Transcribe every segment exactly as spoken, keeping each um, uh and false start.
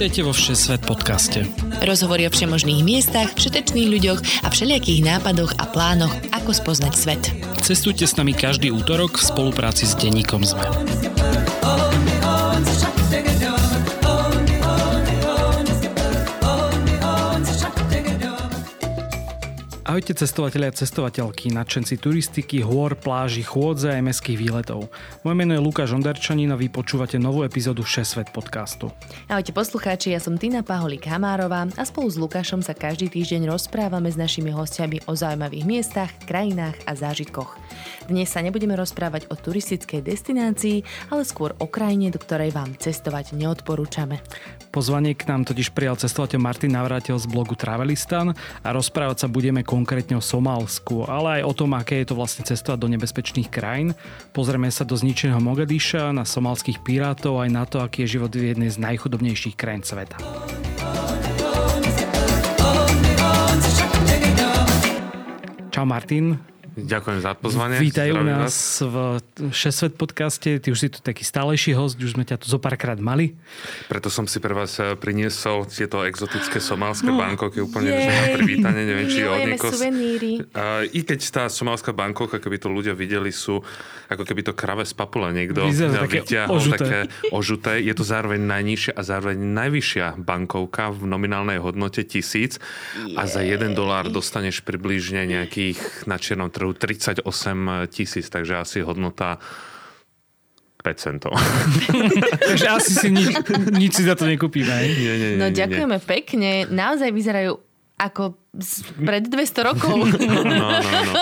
Vítajte vo Všesvet podcaste. Rozhovory o všemožných miestach, všetečných ľuďoch a všelijakých nápadoch a plánoch, ako spoznať svet. Cestujte s nami každý útorok v spolupráci s denníkom zet em e. Ahojte cestovatelia a cestovateľky, nadšenci turistiky, hôr, pláži, chôdze a mestských výletov. Moje meno je Lukáš Ondarčani a vy počúvate novú epizódu Všesvet podcastu. Ahojte poslucháči, ja som Tina Paholik Hamárová a spolu s Lukášom sa každý týždeň rozprávame s našimi hostiami o zaujímavých miestach, krajinách a zážitkoch. Dnes sa nebudeme rozprávať o turistickej destinácii, ale skôr o krajine, do ktorej vám cestovať neodporúčame. Pozvanie k nám totiž prijal cestovateľ Martin Navrátil z blogu Travelistan a rozprávať sa budeme konkrétne o Somálsku, ale aj o tom, aké je to vlastne cestovať do nebezpečných krajín. Pozrieme sa do zničeného Mogadiša, na somalských pirátov, aj na to, aký je život v jednej z najchudobnejších krajín sveta. Čau Martin. Ďakujem za pozvanie. Vítajú nás v Všesvet podcaste. Ty už si tu taký stálejší host, už sme ťa tu zo párkrát mali. Preto som si pre vás priniesol tieto exotické somálske no, Bangkoky úplne na privítanie, neviem či od niekoho. I keď tá somálska Bangkoka, keby to ľudia videli, sú ako keby to krave z papule niekto vyzerá také ožuté. také ožuté. Je to zároveň najnižšia a zároveň najvyššia bankovka v nominálnej hodnote tisíc a za jeden dolár dostaneš približne nejakých na čiernom trhu tridsaťosem tisíc, takže asi hodnota päť centov. Takže asi si nič, nič si za to nekúpime. Nie, nie, nie, no ďakujeme nie. Pekne. Naozaj vyzerajú ako pred dvesto rokov. No, no, no.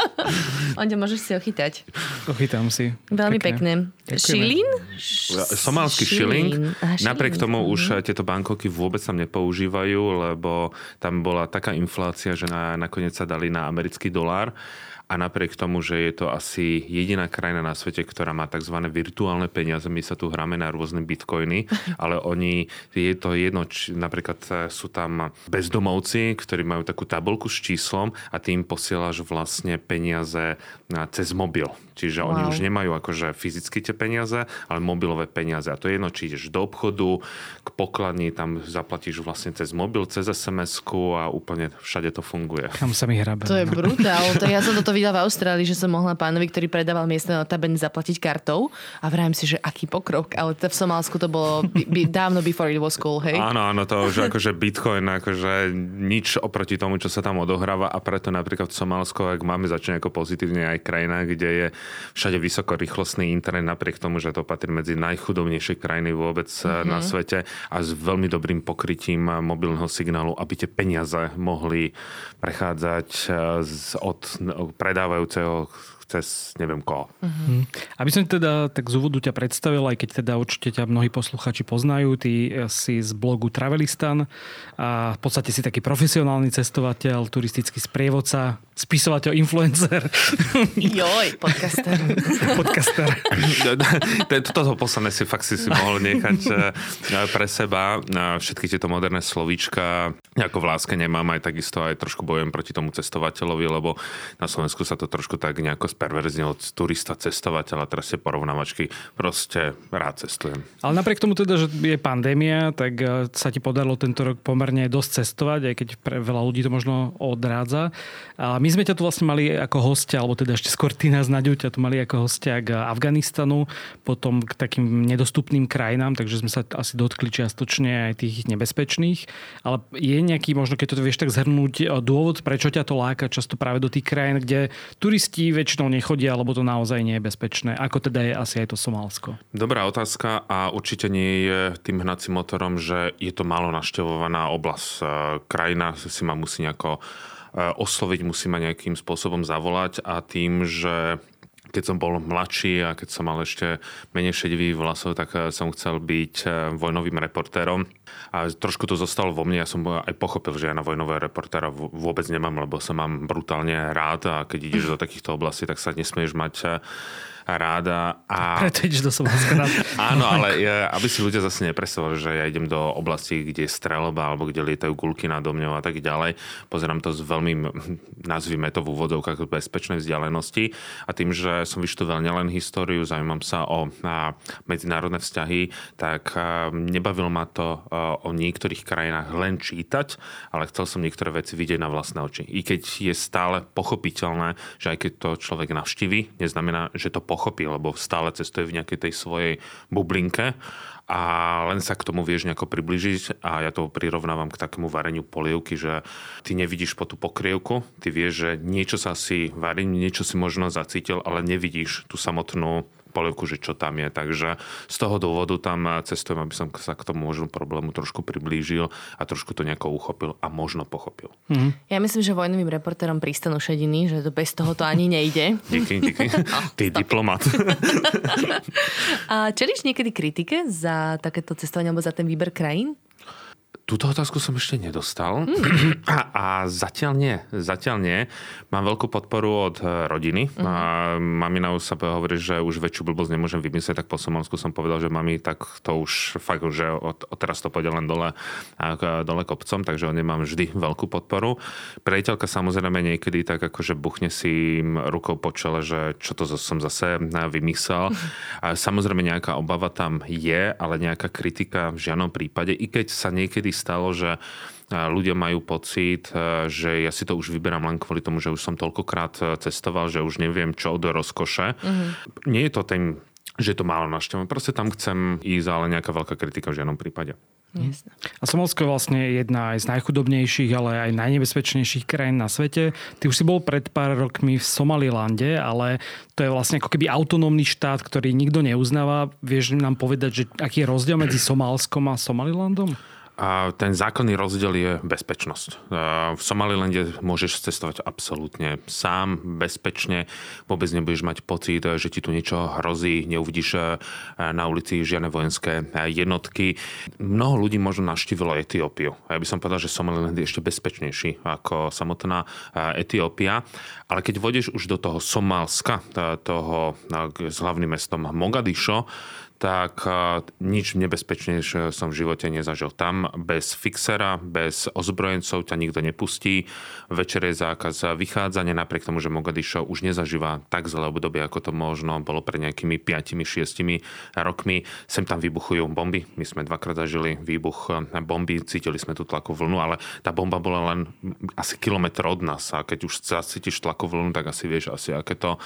Onde, môžeš si ho chytať. Ochytám si. Veľmi pekné. Šilín? Somálsky šilín. Napriek tomu už tieto bankovky vôbec tam nepoužívajú, lebo tam bola taká inflácia, že na, nakoniec sa dali na americký dolár. A napriek tomu, že je to asi jediná krajina na svete, ktorá má tzv. Virtuálne peniaze, my sa tu hráme na rôzne bitcoiny, ale oni, je to jedno, či, napríklad sú tam bezdomovci, ktorí majú takú tabulku s číslom a ty im posielaš vlastne peniaze cez mobil. Čiže wow. Oni už nemajú akože fyzicky tie peniaze, ale mobilové peniaze. A to je jedno, či ideš do obchodu, k pokladni, tam zaplatíš vlastne cez mobil, cez es em esku a úplne všade to funguje. Kam sa mi hrabe. To je brutál. To ja som toto videla v Austrálii, že som mohla pánovi, ktorý predával miestne notabene, zaplatiť kartou a vrajím si, že aký pokrok, ale to v Somálsku to bolo by, by, dávno before it was cool, hej? Áno, áno, to už akože Bitcoin, akože nič oproti tomu, čo sa tam odohráva a preto napríklad v Somálsku, ak máme začne ako pozitívne aj krajina, kde je všade vysokorýchlostný internet, napriek tomu, že to patrí medzi najchudobnejšie krajiny vôbec mm-hmm. na svete a s veľmi dobrým pokrytím mobilného signálu, aby tie peniaze mohli prechádzať z, od predávajúceho cez neviem koho. Uh-huh. Aby som teda tak z úvodu ťa predstavil, aj keď teda určite ťa mnohí posluchači poznajú, ty si z blogu Travelistan a v podstate si taký profesionálny cestovateľ, turistický sprievodca, spisovateľ, influencer. Joj, podcaster. podcaster. Toto posledné si fakt si, si mohol nechať pre seba. Všetky tieto moderné slovíčka ako v láske nemám, aj takisto aj trošku bojujem proti tomu cestovateľovi, lebo na Slovensku sa to trošku tak nejako perverzne od turista, cestovateľa, teraz je porovnávačky. Proste rád cestujem. Ale napriek tomu teda, že je pandémia, tak sa ti podarilo tento rok pomerne dosť cestovať, aj keď pre veľa ľudí to možno odrádza. A my sme ťa tu vlastne mali ako hostia, alebo teda ešte skôr ty nás Naďu ťa tu mali ako hostia k Afganistanu, potom k takým nedostupným krajinám, takže sme sa asi dotkli čiastočne aj tých nebezpečných. Ale je nejaký, možno keď to vieš tak zhrnúť, dôvod, prečo ťa to láka často práve do tých krajín, kde turisti väčšinou nechodia, alebo to naozaj nie je bezpečné. Ako teda je asi aj to Somálsko? Dobrá otázka a určite nie je tým hnacím motorom, že je to málo navštevovaná oblasť. Krajina si ma musí nejako osloviť, musí ma nejakým spôsobom zavolať a tým, že keď som bol mladší a keď som mal ešte menej šedivých vlasov, tak som chcel byť vojnovým reportérom. A trošku to zostalo vo mne. Ja som aj pochopil, že ja na vojnového reportéra vôbec nemám, lebo sa mám brutálne rád a keď ideš do takýchto oblastí, tak sa nesmieš mať ráda. A... Preto ideš do Somálska ráda. Áno, ale ja, aby si ľudia zase nepresovali, že ja idem do oblasti, kde je streľba alebo kde lietajú guľky nado mňou a tak ďalej. Pozerám to z veľmi, nazvime to v úvodovkách, bezpečnej vzdialenosti. A tým, že som vyštudoval nielen históriu, zaujímam sa o medzinárodné vzťahy, tak nebavil ma to o niektorých krajinách len čítať, ale chcel som niektoré veci vidieť na vlastné oči. I keď je stále pochopiteľné, že aj keď to človek navštívi, neznamená, že to pochopí, lebo stále cestuje v nejakej tej svojej bublinke a len sa k tomu vieš nejako priblížiť a ja to prirovnávam k takému vareniu polievky, že ty nevidíš po tú pokrievku, ty vieš, že niečo sa si varím, niečo si možno zacítil, ale nevidíš tú samotnú polievku, že čo tam je. Takže z toho dôvodu tam cestujem, aby som sa k tomu možno problému trošku priblížil a trošku to nejako uchopil a možno pochopil. Mm. Ja myslím, že vojnovým reportérom pristanú šediny, že to bez toho to ani nejde. Díky, díky. Ty diplomat. A čelíš niekedy kritike za takéto cestovanie alebo za ten výber krajín? Túto otázku som ešte nedostal mm. a, a zatiaľ nie. Zatiaľ nie. Mám veľkú podporu od rodiny. Mm. A mamina už sa hovorí, že už väčšiu blbosť nemôžem vymyslieť, tak po somálsku som povedal, že mami, tak to už fakt, že od, od teraz to pôjde len dole, dole kopcom, takže od nej mám vždy veľkú podporu. Priateľka samozrejme niekedy tak akože buchne si rukou po čele, že čo to som zase vymyslel. Mm. Samozrejme nejaká obava tam je, ale nejaká kritika v žiadnom prípade, i keď sa niekedy stalo, že ľudia majú pocit, že ja si to už vyberám len kvôli tomu, že už som toľkokrát cestoval, že už neviem čo do rozkoše. Mm-hmm. Nie je to tým, že je to málo navštev. Proste tam chcem ísť, ale nejaká veľká kritika v žiadnom prípade. Jasne. A Somálsko je vlastne jedna aj z najchudobnejších, ale aj najnebezpečnejších krajín na svete. Ty už si bol pred pár rokmi v Somalilande, ale to je vlastne ako keby autonómny štát, ktorý nikto neuznáva. Vieš nám povedať, že aký je rozdiel medzi Somálskom a Somalilandom? A ten základný rozdiel je bezpečnosť. V Somalilande môžeš cestovať absolútne sám, bezpečne. Vôbec nebudeš mať pocit, že ti tu niečo hrozí. Neuvidíš na ulici žiadne vojenské jednotky. Mnoho ľudí možno navštívilo Etiópiu. Ja by som povedal, že Somaliland je ešte bezpečnejší ako samotná Etiópia. Ale keď vôjdeš už do toho Somálska, toho s hlavným mestom Mogadišo, tak nič nebezpečnejšie som v živote nezažil. Tam bez fixera, bez ozbrojencov ťa nikto nepustí. Večer je zákaz vychádzania, napriek tomu, že Mogadišo už nezažíva tak zlé obdobie, ako to možno bolo pred nejakými päť až šesť rokmi. Sem tam vybuchujú bomby. My sme dvakrát zažili výbuch bomby, cítili sme tú tlakovú vlnu, ale tá bomba bola len asi kilometr od nás a keď už cítiš tlakovú vlnu, tak asi vieš, asi aké to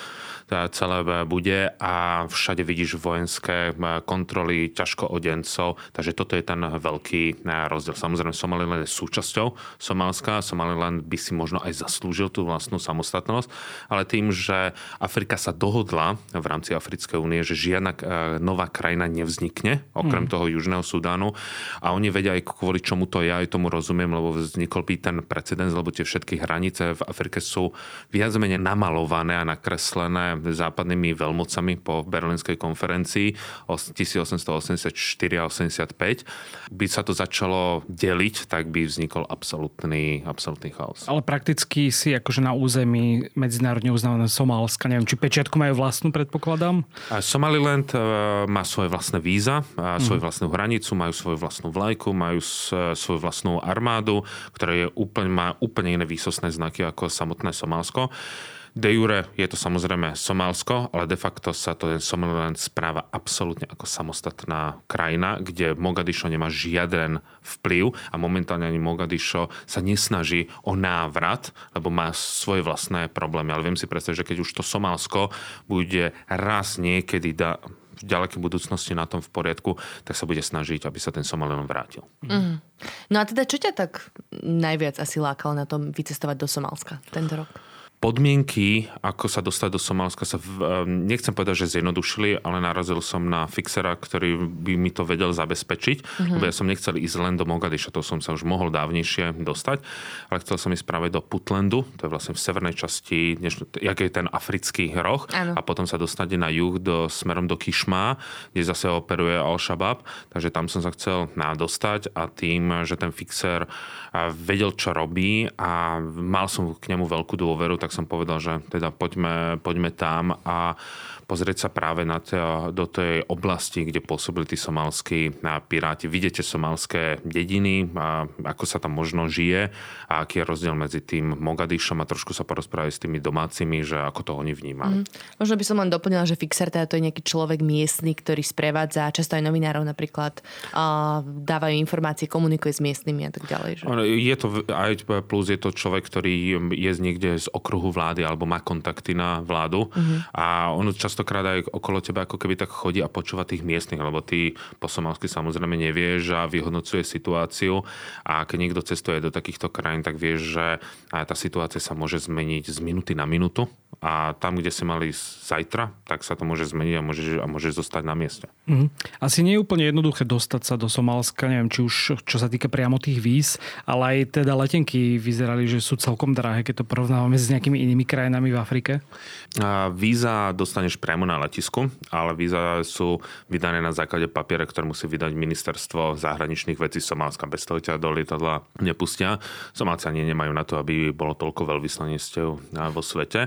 celé bude a všade vidíš vojenské kontroly, ťažko odencov, takže toto je ten veľký rozdiel. Samozrejme, Somaliland je súčasťou Somálska, Somaliland by si možno aj zaslúžil tú vlastnú samostatnosť, ale tým, že Afrika sa dohodla v rámci Africkej únie, že žiadna nová krajina nevznikne, okrem hmm. toho Južného Sudánu a oni vedia aj kvôli čomu to ja aj tomu rozumiem, lebo vznikol by ten precedens, lebo tie všetky hranice v Afrike sú viac menej namalované a nakreslené západnými veľmocami po Berlínskej konferencii tisícosemstoosemdesiatštyri a osemdesiatpäť by sa to začalo deliť, tak by vznikol absolútny, absolútny chaos. Ale prakticky si akože na území medzinárodne uznávaného Somálska, neviem, či pečiatku majú vlastnú, predpokladám? Somaliland má svoje vlastné víza, svoju mm. vlastnú hranicu, majú svoju vlastnú vlajku, majú svoju vlastnú armádu, ktorá je úplne, má úplne iné výsostné znaky ako samotné Somálsko. De jure je to samozrejme Somálsko, ale de facto sa to ten Somaliland správa absolútne ako samostatná krajina, kde Mogadišo nemá žiaden vplyv a momentálne ani Mogadišo sa nesnaží o návrat, lebo má svoje vlastné problémy. Ale viem si predstaviť, že keď už to Somálsko bude raz niekedy da- v ďalekej budúcnosti na tom v poriadku, tak sa bude snažiť, aby sa ten Somaliland vrátil. Mm. No a teda čo ťa tak najviac asi lákalo na tom vycestovať do Somálska tento rok? Podmienky, ako sa dostať do Somálska, sa v, nechcem povedať, že zjednodušili, ale narazil som na fixera, ktorý by mi to vedel zabezpečiť, mm-hmm. lebo ja som nechcel ísť len do Mogadiša, to som sa už mohol dávnejšie dostať, ale chcel som ísť práve do Puntlandu, to je vlastne v severnej časti, jak je ten africký roh, ano. A potom sa dostane na juh do, smerom do Kišma, kde zase operuje Al-Shabaab, takže tam som sa chcel dostať a tým, že ten fixer vedel, čo robí a mal som k nemu veľkú dôveru, tak tak som povedal, že teda poďme, poďme tam a pozrieť sa práve na t- do tej oblasti, kde pôsobili tí somalskí piráti. Vidíte somalské dediny a ako sa tam možno žije a aký je rozdiel medzi tým Mogadišom a trošku sa porozprávať s tými domácimi, že ako to oni vnímajú. Mm. Možno by som len doplnila, že fixer teda to je nejaký človek miestny, ktorý sprevádza, často aj novinárov napríklad uh, dávajú informácie, komunikuje s miestnymi a tak ďalej. Že? Je to aj plus je to človek, ktorý je z niekde z okruhu vlády alebo má kontakty na vládu mm-hmm. a on častokrát aj okolo teba ako keby tak chodí a počúva tých miestnych, lebo ty po somalsky samozrejme nevieš a vyhodnocuje situáciu a keď niekto cestuje do takýchto krajín, tak vieš, že tá situácia sa môže zmeniť z minuty na minútu a tam, kde si mali zajtra, tak sa to môže zmeniť a môže, a môže zostať na mieste. Mm-hmm. Asi nie je úplne jednoduché dostať sa do Somálska, neviem, či už čo sa týka priamo tých víz, ale aj teda letenky vyzerali, že sú celkom drahé, keď to porovnávame s nejakými inými krajinami v Afrike. A víza dostaneš priamo na letisku, ale víza sú vydané na základe papiera, ktoré musí vydať ministerstvo zahraničných vecí Somálska. Bez toho ťa do lietadla nepustia. Somálci ani nemajú na to, aby bolo toľko veľvyslanectiev vo svete.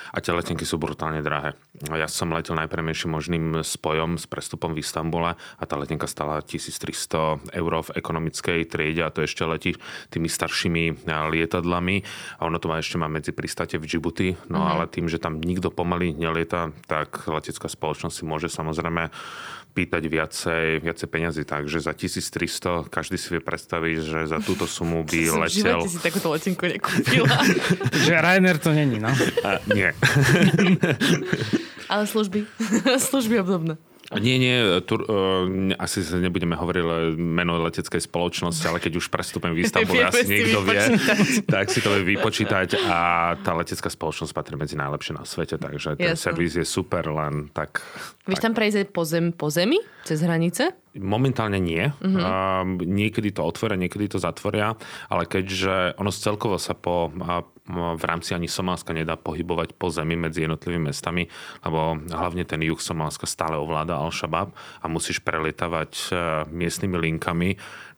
A tie letenky sú brutálne drahé. Ja som letel najpremiejším možným spojom s prestupom v Istambule a tá letenka stala tisíctristo eur v ekonomickej triede a to ešte letí tými staršími lietadlami a ono to má ešte má medzi pristátie v Džibuti, no mm-hmm. ale tým, že tam nikto pomaly nelieta, tak letecká spoločnosť si môže samozrejme pýtať viacej, viacej peniazy. Takže za tisíctristo každý si vie predstaviť, že za túto sumu by letel... V živote si takúto letenku nekúpila. Že Ryanair to není, no? A, nie. Ale služby. Služby obdobné. Nie, nie, tu, uh, asi sa nebudeme hovoriť meno leteckej spoločnosti, ale keď už prestúpim v Istanbul, asi niekto vie, tak si to vie vypočítať a tá letecká spoločnosť patrí medzi najlepšie na svete, takže ten Jasne. Servis je super, len tak... Víš tam prejsť po, zem, po zemi, cez hranice? Momentálne nie. Mm-hmm. Uh, niekedy to otvoria, niekedy to zatvoria, ale keďže ono celkovo sa po, uh, v rámci ani Somálska nedá pohybovať po zemi medzi jednotlivými mestami, lebo hlavne ten juh Somálska stále ovláda Al-Shabaab a musíš prelietavať uh, miestnymi linkami.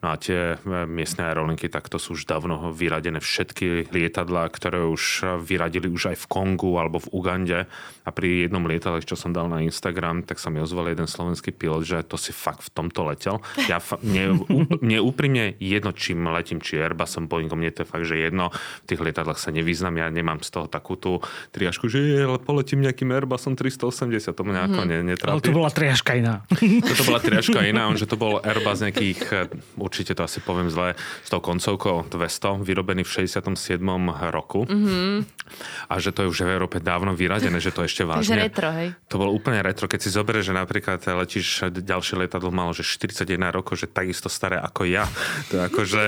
No a tie uh, miestne aerolinky, tak to sú už dávno vyradené všetky lietadlá, ktoré už vyradili už aj v Kongu alebo v Ugande. A pri jednom lietadle, čo som dal na Instagram, tak sa mi ozval jeden slovenský pilot, že to si fakt v tom to letel. Ja mne, mne úprimne jedno, čím letím, či Airbusom, Boeingom, mne to je fakt, že jedno. V tých lietadlách sa nevyznam, ja nemám z toho takú tú triašku, že je, poletím nejakým Airbusom tristoosemdesiat, to mňa ako hmm. netrápi. Ale to bola triaška iná. Toto bola triaška iná, on, že to bol Airbus nejakých, určite to asi poviem zle, s tou koncovkou dvesto, vyrobený v šesťdesiatom siedmom roku. Mm-hmm. A že to je už v Európe dávno vyradené, že to ešte vážne. Takže retro, hej. To bolo úplne retro. Keď si zoberieš, že napríklad letíš ďalšie lietadlo malo že štyridsaťjeden rokov, že takisto staré ako ja. To je ako, že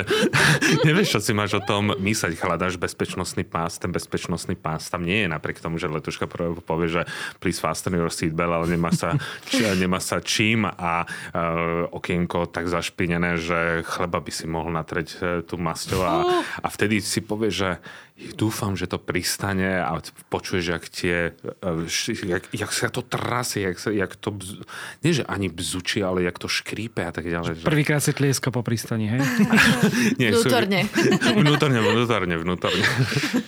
nevieš, čo si máš o tom mysleť. Hľadáš bezpečnostný pás, ten bezpečnostný pás tam nie je napriek tomu, že letuška povie, že please fasten your seatbelt, ale nemá sa, či, nemá sa čím a uh, okienko tak zašpinené, že chleba by si mohol natrieť uh, tú masťou a, a vtedy si povie, že dúfam, že to pristane a počuješ, jak tie, jak, jak sa to trasie, jak, jak to, bz, nie že ani bzučí, ale jak to škrípe a tak ďalej. Že... Prvýkrát si tlieska po pristani, hej? nie, vnútorne. Sú... vnútorne. Vnútorne, vnútorne.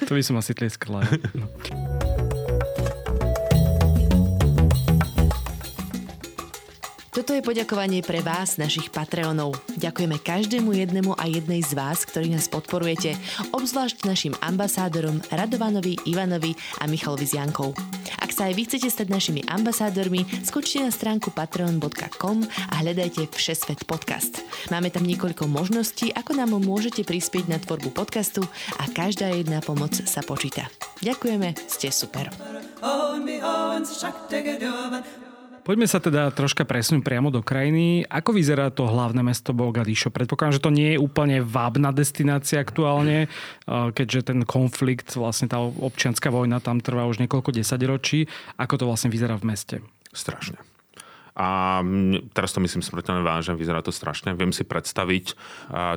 To by som asi tlieskala. No. Toto je poďakovanie pre vás, našich Patreonov. Ďakujeme každému jednému a jednej z vás, ktorí nás podporujete, obzvlášť našim ambasádorom Radovanovi, Ivanovi a Michalovi z Jankou. Ak sa aj vy chcete stať našimi ambasádormi, skočte na stránku patreon bodka com a hľadajte Všesvet podcast. Máme tam niekoľko možností, ako nám môžete prispieť na tvorbu podcastu a každá jedna pomoc sa počíta. Ďakujeme, ste super. Poďme sa teda troška presunúť priamo do krajiny. Ako vyzerá to hlavné mesto Mogadišo? Predpokladám, že to nie je úplne vábna destinácia aktuálne, keďže ten konflikt, vlastne tá občianska vojna tam trvá už niekoľko desaťročí. Ako to vlastne vyzerá v meste? Strašne. A teraz to myslím smrteľne vážne, vyzerá to strašne. Viem si predstaviť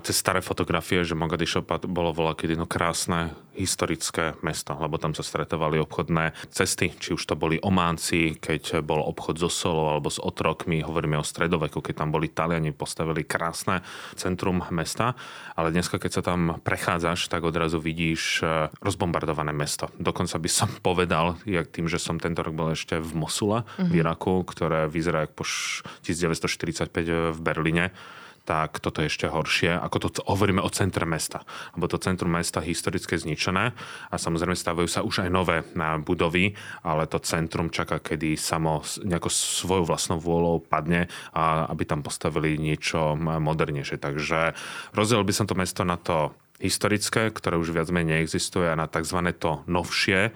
cez staré fotografie, že Mogadišo bolo voľakedy no krásne historické mesto, lebo tam sa stretovali obchodné cesty, či už to boli Ománci, keď bol obchod so solou alebo s otrokmi, hovoríme o stredoveku, keď tam boli Taliani, postavili krásne centrum mesta, ale dneska, keď sa tam prechádzaš, tak odrazu vidíš rozbombardované mesto. Dokonca by som povedal, jak tým, že som tento rok bol ešte v Mosule, mm-hmm. v Iraku, ktoré vyzerá jak po devätnásť štyridsaťpäť v Berlíne, tak toto je ešte horšie, ako to hovoríme o centre mesta. Lebo to centrum mesta historicky zničené a samozrejme stavajú sa už aj nové na budovy, ale to centrum čaká, kedy samo nejako svojou vlastnou vôľou padne, a aby tam postavili niečo modernejšie. Takže rozdelil by som to mesto na to historické, ktoré už viac menej neexistuje, a na tzv. To novšie,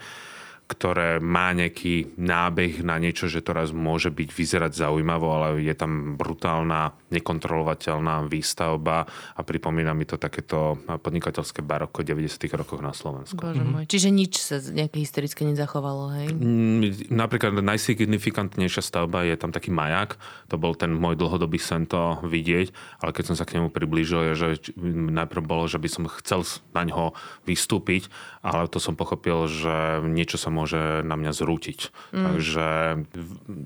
ktoré má nejaký nábeh na niečo, že to raz môže byť vyzerať zaujímavo, ale je tam brutálna, nekontrolovateľná výstavba a pripomína mi to takéto podnikateľské baroko deväťdesiatych rokoch na Slovensku. Bože môj. Mm-hmm. Čiže nič sa nejaké historické nezachovalo, hej? Napríklad najsignifikantnejšia stavba je tam taký maják. To bol ten môj dlhodobý sen to vidieť, ale keď som sa k nemu priblížil, je, že najprv bolo, že by som chcel na ňo vystúpiť, ale to som pochopil, že niečo sa môže na mňa zrútiť. Mm. Takže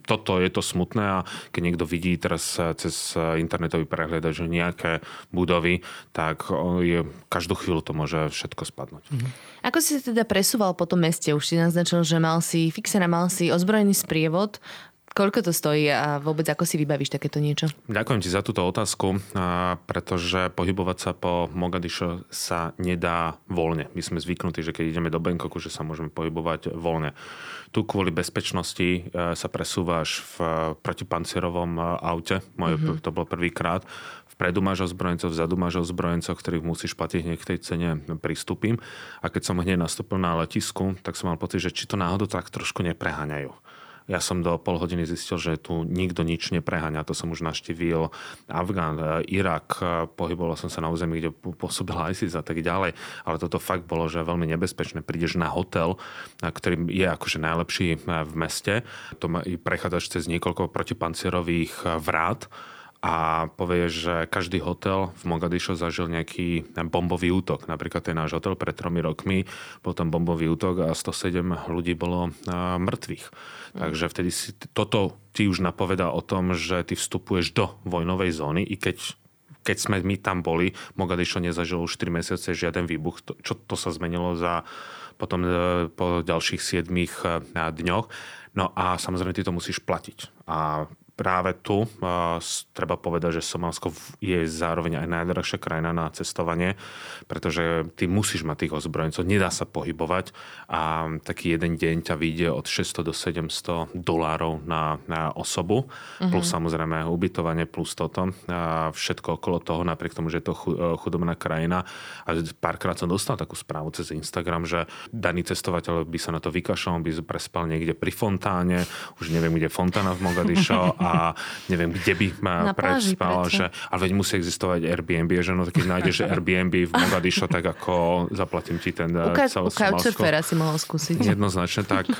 toto je to smutné, a keď niekto vidí teraz cez internetový prehľad, že nejaké budovy, tak je, každú chvíľu to môže všetko spadnúť. Mm. Ako si sa teda presúval po tom meste? Už si naznačil, že mal si fixená, mal si ozbrojený sprievod. Koľko to stojí a vôbec ako si vybavíš takéto niečo? Ďakujem ti za túto otázku, pretože pohybovať sa po Mogadišu sa nedá voľne. My sme zvyknutí, že keď ideme do Bangkoku, že sa môžeme pohybovať voľne. Tu kvôli bezpečnosti sa presúvaš v protipancierovom aute. Moje, mm-hmm. To bolo prvýkrát. Vpredu máš ozbrojencov, vzadu máš ozbrojencov, ktorých musíš platiť hneď k tej cene prístupím. A keď som hneď nastúpil na letisku, tak som mal pocit, že či to náhodou tak trošku nepreháňajú. Ja som do pol hodiny zistil, že tu nikto nič nepreháňa. To som už naštívil Afgán, Irak, pohyboval som sa na území, kde pôsobila í es í es a tak ďalej. Ale toto fakt bolo, že veľmi nebezpečné. Prídeš na hotel, ktorý je akože najlepší v meste. To prechádzaš cez niekoľko protipancierových vrát a povie, že každý hotel v Mogadišu zažil nejaký bombový útok. Napríklad ten náš hotel pred tromi rokmi bol tam bombový útok a sto sedem ľudí bolo mŕtvych. Mm. Takže vtedy si toto ti už napovedá o tom, že ty vstupuješ do vojnovej zóny, i keď keď sme my tam boli, Mogadišo nezažilo už štyri mesiace žiaden výbuch. To, čo to sa zmenilo za potom po ďalších siedmich dňoch. No a samozrejme ty to musíš platiť. A práve tu uh, treba povedať, že Somálsko je zároveň aj najdrahšia krajina na cestovanie, pretože ty musíš mať tých ozbrojencov, nedá sa pohybovať a taký jeden deň ťa vyjde od šesťsto do sedemsto dolárov na, na osobu, uh-huh. plus samozrejme ubytovanie, plus toto, a všetko okolo toho, napriek tomu, že je to chudobná krajina. A párkrát som dostal takú správu cez Instagram, že daný cestovateľ by sa na to vykašľal, by prespal niekde pri fontáne, už neviem, kde fontána v Mogadišo, a neviem, kde by ma predspala, že ale veď musí existovať Airbnb, že no, keď nájdeš Airbnb v Mogadišo, tak ako zaplatím ti ten Uka- celé Somálsko. U couchsurfera si mohol skúsiť. Jednoznačne, tak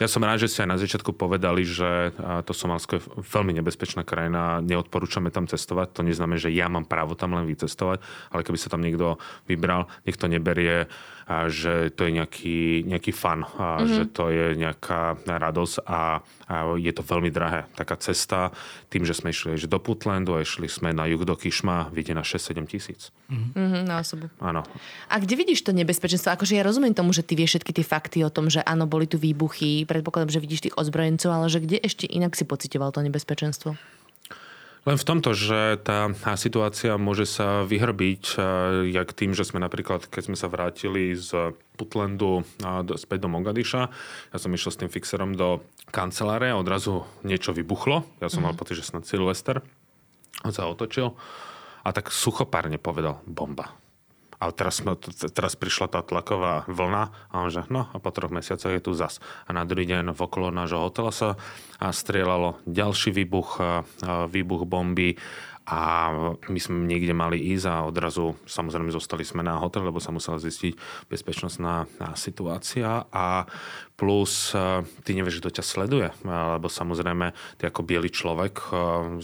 ja som rád, že ste aj na začiatku povedali, že to Somálsko je veľmi nebezpečná krajina, neodporúčame tam cestovať, to neznamená, že ja mám právo tam len vycestovať, ale keby sa tam niekto vybral, niekto neberie, že to je nejaký, nejaký fun, mm-hmm. že to je nejaká radosť a, a je to veľmi drahé. Taká cesta, tým, že sme išli do Puntlandu a išli sme na juh do Kišma, vidie na šesť sedem tisíc. Mm-hmm, na osobu. Áno. A kde vidíš to nebezpečenstvo? Akože ja rozumiem tomu, že ty vieš všetky tie fakty o tom, že áno, boli tu výbuchy, predpokladám, že vidíš tých ozbrojencov, ale že kde ešte inak si pociťoval to nebezpečenstvo? Len v tomto, že tá situácia môže sa vyhrbiť, jak tým, že sme napríklad, keď sme sa vrátili z Puntlandu späť do Mogadiša, ja som išiel s tým fixerom do kancelárie a odrazu niečo vybuchlo. Ja som mal mm-hmm. pocit, že snad Silvester. On sa otočil a tak suchopárne povedal bomba. A teraz, teraz prišla tá tlaková vlna a on že, no a po troch mesiacoch je tu zas. A na druhý deň okolo nášho hotela sa strieľalo ďalší výbuch, výbuch bomby A my sme niekde mali ísť a odrazu samozrejme zostali sme na hotel, lebo sa musela zistiť bezpečnostná situácia a plus ty nevieš, kto ťa sleduje, lebo samozrejme ty ako biely človek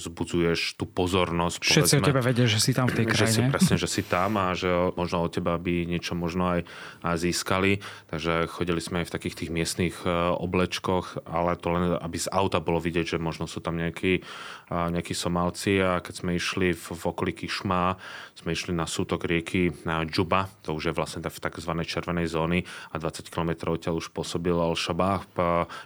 vzbudzuješ tú pozornosť. Všetci o tebe vedia, že si tam v tej krajine. Že si, presne, že si tam a že možno od teba by niečo možno aj získali. Takže chodili sme aj v takých tých miestnych oblečkoch, ale to len, aby z auta bolo vidieť, že možno sú tam nejakí, nejakí Somálci a keď sme išli v, v okolí Kišma, sme išli na sútok rieky na Džuba, to už je vlastne v tzv. Červenej zóny a dvadsať kilometrov odtiaľ už pôsobil Al-Shabaab,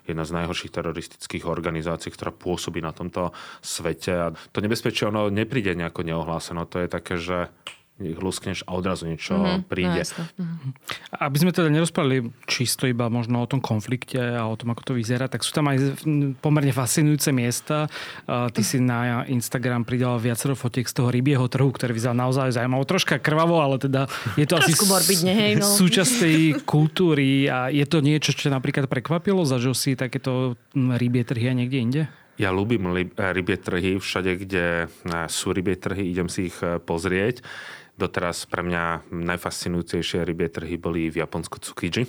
jedna z najhorších teroristických organizácií, ktorá pôsobí na tomto svete. A to nebezpečie, ono nepríde nejako neohláseno, to je také, že hľuskneš a odrazu niečo mm-hmm, príde. Mm-hmm. Aby sme teda nerozprávali čisto iba možno o tom konflikte a o tom, ako to vyzerá, tak sú tam aj pomerne fascinujúce miesta. Ty si na Instagram pridal viacero fotiek z toho rybieho trhu, ktorý vyzerá naozaj zaujímavo. Troška krvavo, ale teda je to asi morbidne, no. súčasť tej kultúry a je to niečo, čo napríklad prekvapilo? Zažil si takéto rybie trhy a niekde inde? Ja ľúbim rybie trhy. Všade, kde sú rybie trhy, idem si ich pozrieť. Doteraz pre mňa najfascinujúcejšie rybie trhy boli v Japonsku Tsukiji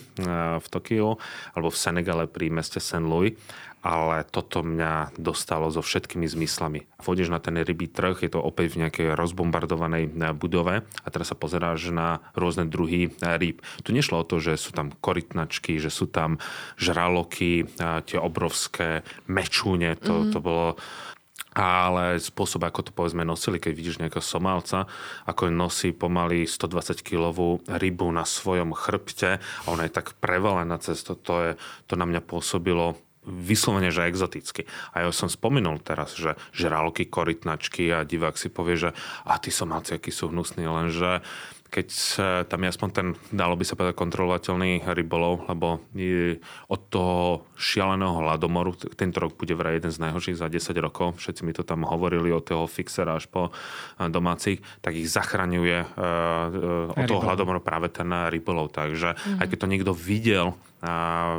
v Tokiu alebo v Senegale pri meste Saint-Louis. Ale toto mňa dostalo so všetkými zmyslami. Vôjdeš na ten rybí trh, je to opäť v nejakej rozbombardovanej budove a teraz sa pozeráš na rôzne druhy rýb. Tu nešlo o to, že sú tam korytnačky, že sú tam žraloky, tie obrovské mečúne, to, to bolo... Ale spôsob, ako to povedzme nosili, keď vidíš nejakého Somálca, ako nosí pomaly stodvadsaťkilovú rybu na svojom chrbte a ona je tak prevalená cez to, to, je, to na mňa pôsobilo vyslovene, že exoticky. A ja som spomenul teraz, že žraloky, korytnačky a divák si povie, že a tí Somálci, akí sú hnusní, lenže keď tam je aspoň ten, dalo by sa povedať, kontrolovateľný rybolov, lebo od toho šialeného hladomoru, tento rok bude vraj jeden z najhorších za desať rokov, všetci mi to tam hovorili od toho fixera až po domácich, tak ich zachraňuje uh, uh, od toho hladomoru práve ten rybolov. Takže mhm. aj keď to niekto videl uh,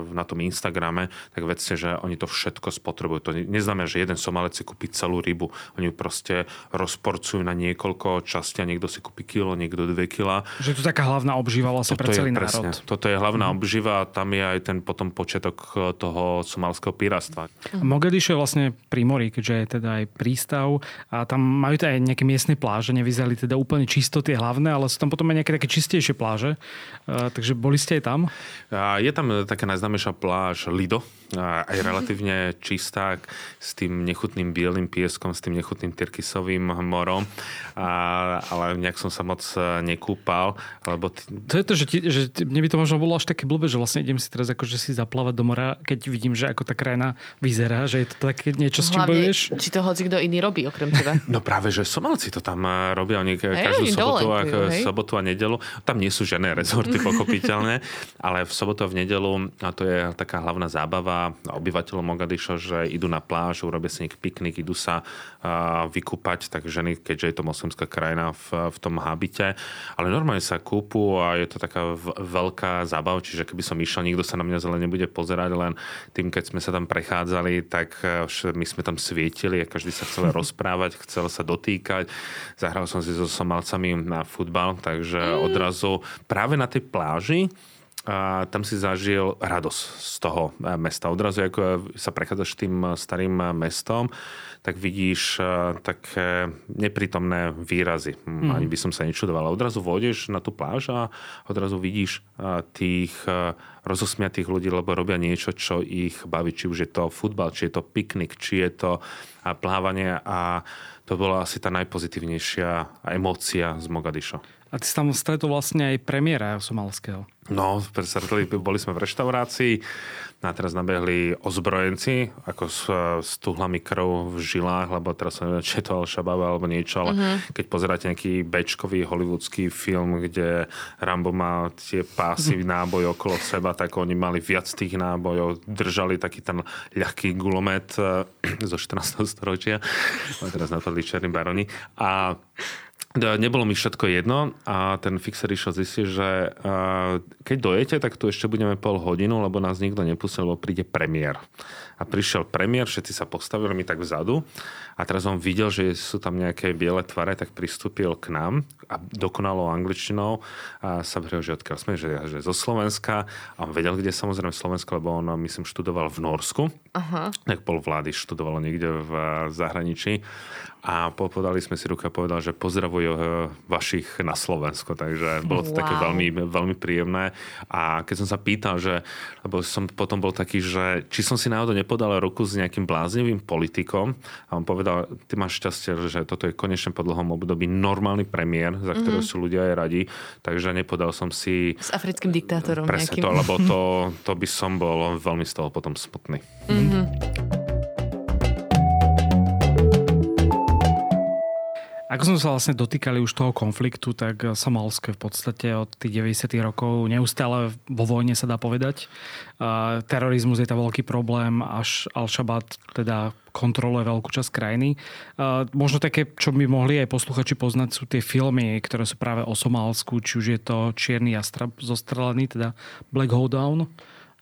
na tom Instagrame, tak vedzte, že oni to všetko spotrebujú. To neznamená, že jeden Somálec si kúpi celú rybu. Oni ju proste rozporcujú na niekoľko častí a niekto si kúpi kilo, niekto dve kilo. Že je to taká hlavná obživa vlastne pre celý je, národ. Presne. Toto je hlavná mm. obživa a tam je aj ten potom počiatok toho somalského piráctva. Mm. Mogadišo je vlastne pri mori, keďže je teda aj prístav a tam majú aj nejaké miestne pláže, nevyzerali teda úplne čisto tie hlavné, ale sú tam potom aj nejaké také čistejšie pláže. Uh, takže boli ste aj tam? Uh, je tam taká najznámejšia pláž Lido, uh, aj relatívne čistá, s tým nechutným bielým pieskom, s tým nechutným tyrkysovým morom, uh, ale nejak som sa moc nekúpil. Pál, alebo... Ty... To je to, že, ti, že mne by to možno bolo až také blbé, že vlastne idem si teraz akože si zaplávať do mora, keď vidím, že ako tá krajina vyzerá, že je to také niečo, s čím bojuješ. Či to hocikto iný robí okrem teba. No práve, že Somálci to tam robia oni každú sobotu a, sobotu a nedelu. Tam nie sú žiadne rezorty, pochopiteľne, ale v sobotu a v nedelu, a to je taká hlavná zábava obyvateľov Mogadiša, že idú na pláž, urobia si nieký piknik, idú sa uh, vykúpať, tak ženy, keďže je to moslimská krajina v, v tom habite, ale normálne sa kúpu a je to taká veľká zábava, čiže keby som išiel, nikto sa na mňa zle nebude pozerať, len tým, keď sme sa tam prechádzali, tak my sme tam svietili a každý sa chcel rozprávať, chcel sa dotýkať. Zahral som si so Somálcami na futbal, takže odrazu práve na tej pláži a tam si zažil radosť z toho mesta. Odrazu, ako sa prechádzaš tým starým mestom, tak vidíš také neprítomné výrazy. Mm. Ani by som sa nečudoval. Odrazu vôjdeš na tú pláž a odrazu vidíš tých rozosmiatých ľudí, lebo robia niečo, čo ich baví. Či už je to futbal, či je to piknik, či je to plávanie. A to bola asi tá najpozitívnejšia emócia z Mogadiša. A ty si tam stretol vlastne aj premiéra somalského. No, boli sme v reštaurácii a teraz nabehli ozbrojenci ako s, s tuhlami krv v žilách, lebo teraz som neviem, či je to Al-Shabaab alebo niečo, ale uh-huh. keď pozeráte nejaký bečkový hollywoodský film, kde Rambo má tie pásy uh-huh. náboj okolo seba, tak oni mali viac tých nábojov, držali taký ten ľahký gulomet zo štrnásteho storočia, teraz napadli černí baroni a nebolo mi všetko jedno a ten fixer išiel zistiť, že keď dojete, tak tu ešte budeme pol hodinu, lebo nás nikto nepustil, lebo príde premiér. A prišiel premiér, všetci sa postavili mi tak vzadu a teraz on videl, že sú tam nejaké biele tvare, tak pristúpil k nám a dokonalou angličtinou a sa vrel, že odkiaľ sme, že, že zo Slovenska a on vedel, kde samozrejme Slovensko, lebo on myslím študoval v Norsku. Aha. Tak pol vlády študovalo niekde v zahraničí a podali sme si ruka a povedal, že pozdravujú vašich na Slovensko, takže bolo to wow. také veľmi, veľmi príjemné a keď som sa pýtal, že, lebo som potom bol taký, že či som si náhodou nepodal ruku s nejakým bláznivým politikom a on povedal, ty máš šťastie, že toto je konečne po dlhom období normálny premiér, za ktorého mm-hmm. sú ľudia aj radi, takže nepodal som si s africkým diktátorom presne nejakým. To, lebo to, to by som bol veľmi z toho potom smutný. Mm-hmm. Ako sme sa vlastne dotýkali už toho konfliktu, tak Somálsko v podstate od tých deväťdesiatych rokov neustále vo vojne sa dá povedať. Terorizmus je to veľký problém, až Al-Shabaab teda kontroluje veľkú časť krajiny. Možno také, čo by mohli aj posluchači poznať, sú tie filmy, ktoré sú práve o Somálsku, či už je to Čierny jastrab zostrelený, teda Black Hawk Down.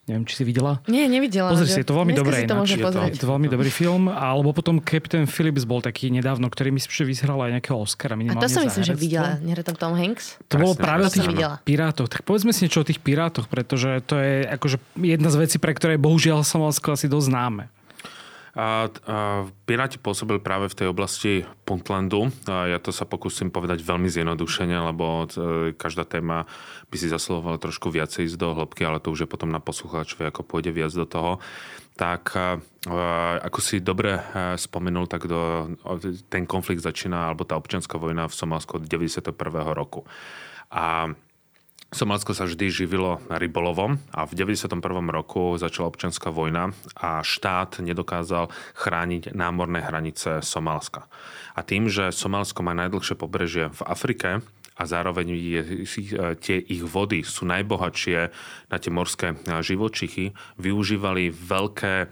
Neviem, či si videla? Nie, nevidela. Pozri si, je to veľmi dobré. Ináč, je, to, je to veľmi dobrý film. Alebo potom Captain Phillips bol taký nedávno, ktorý myslím, že vyhral aj nejakého Oscara. A to som myslím, že videla. Nehral tam Tom Hanks? To bolo práve o tých pirátoch. Tak povedzme si niečo o tých pirátoch, pretože to je akože jedna z vecí, pre ktoré bohužiaľ Somálsko asi dosť známe. A, a Piráti pôsobili práve v tej oblasti Puntlandu. A ja to sa pokúsim povedať veľmi zjednodušene, lebo každá téma by si zaslovovala trošku viacej ísť do hĺbky, ale to už je potom na poslucháčovi, ako pôjde viac do toho. Tak ako si dobre spomenul, tak do, ten konflikt začína, alebo tá občianska vojna v Somálsku od deväťdesiateho prvého roku. A Somálsko sa vždy živilo rybolovom a v deväťdesiatom prvom roku začala občianska vojna a štát nedokázal chrániť námorné hranice Somálska. A tým, že Somálsko má najdlhšie pobrežie v Afrike a zároveň je, tie ich vody sú najbohatšie na tie morské živočichy, využívali veľké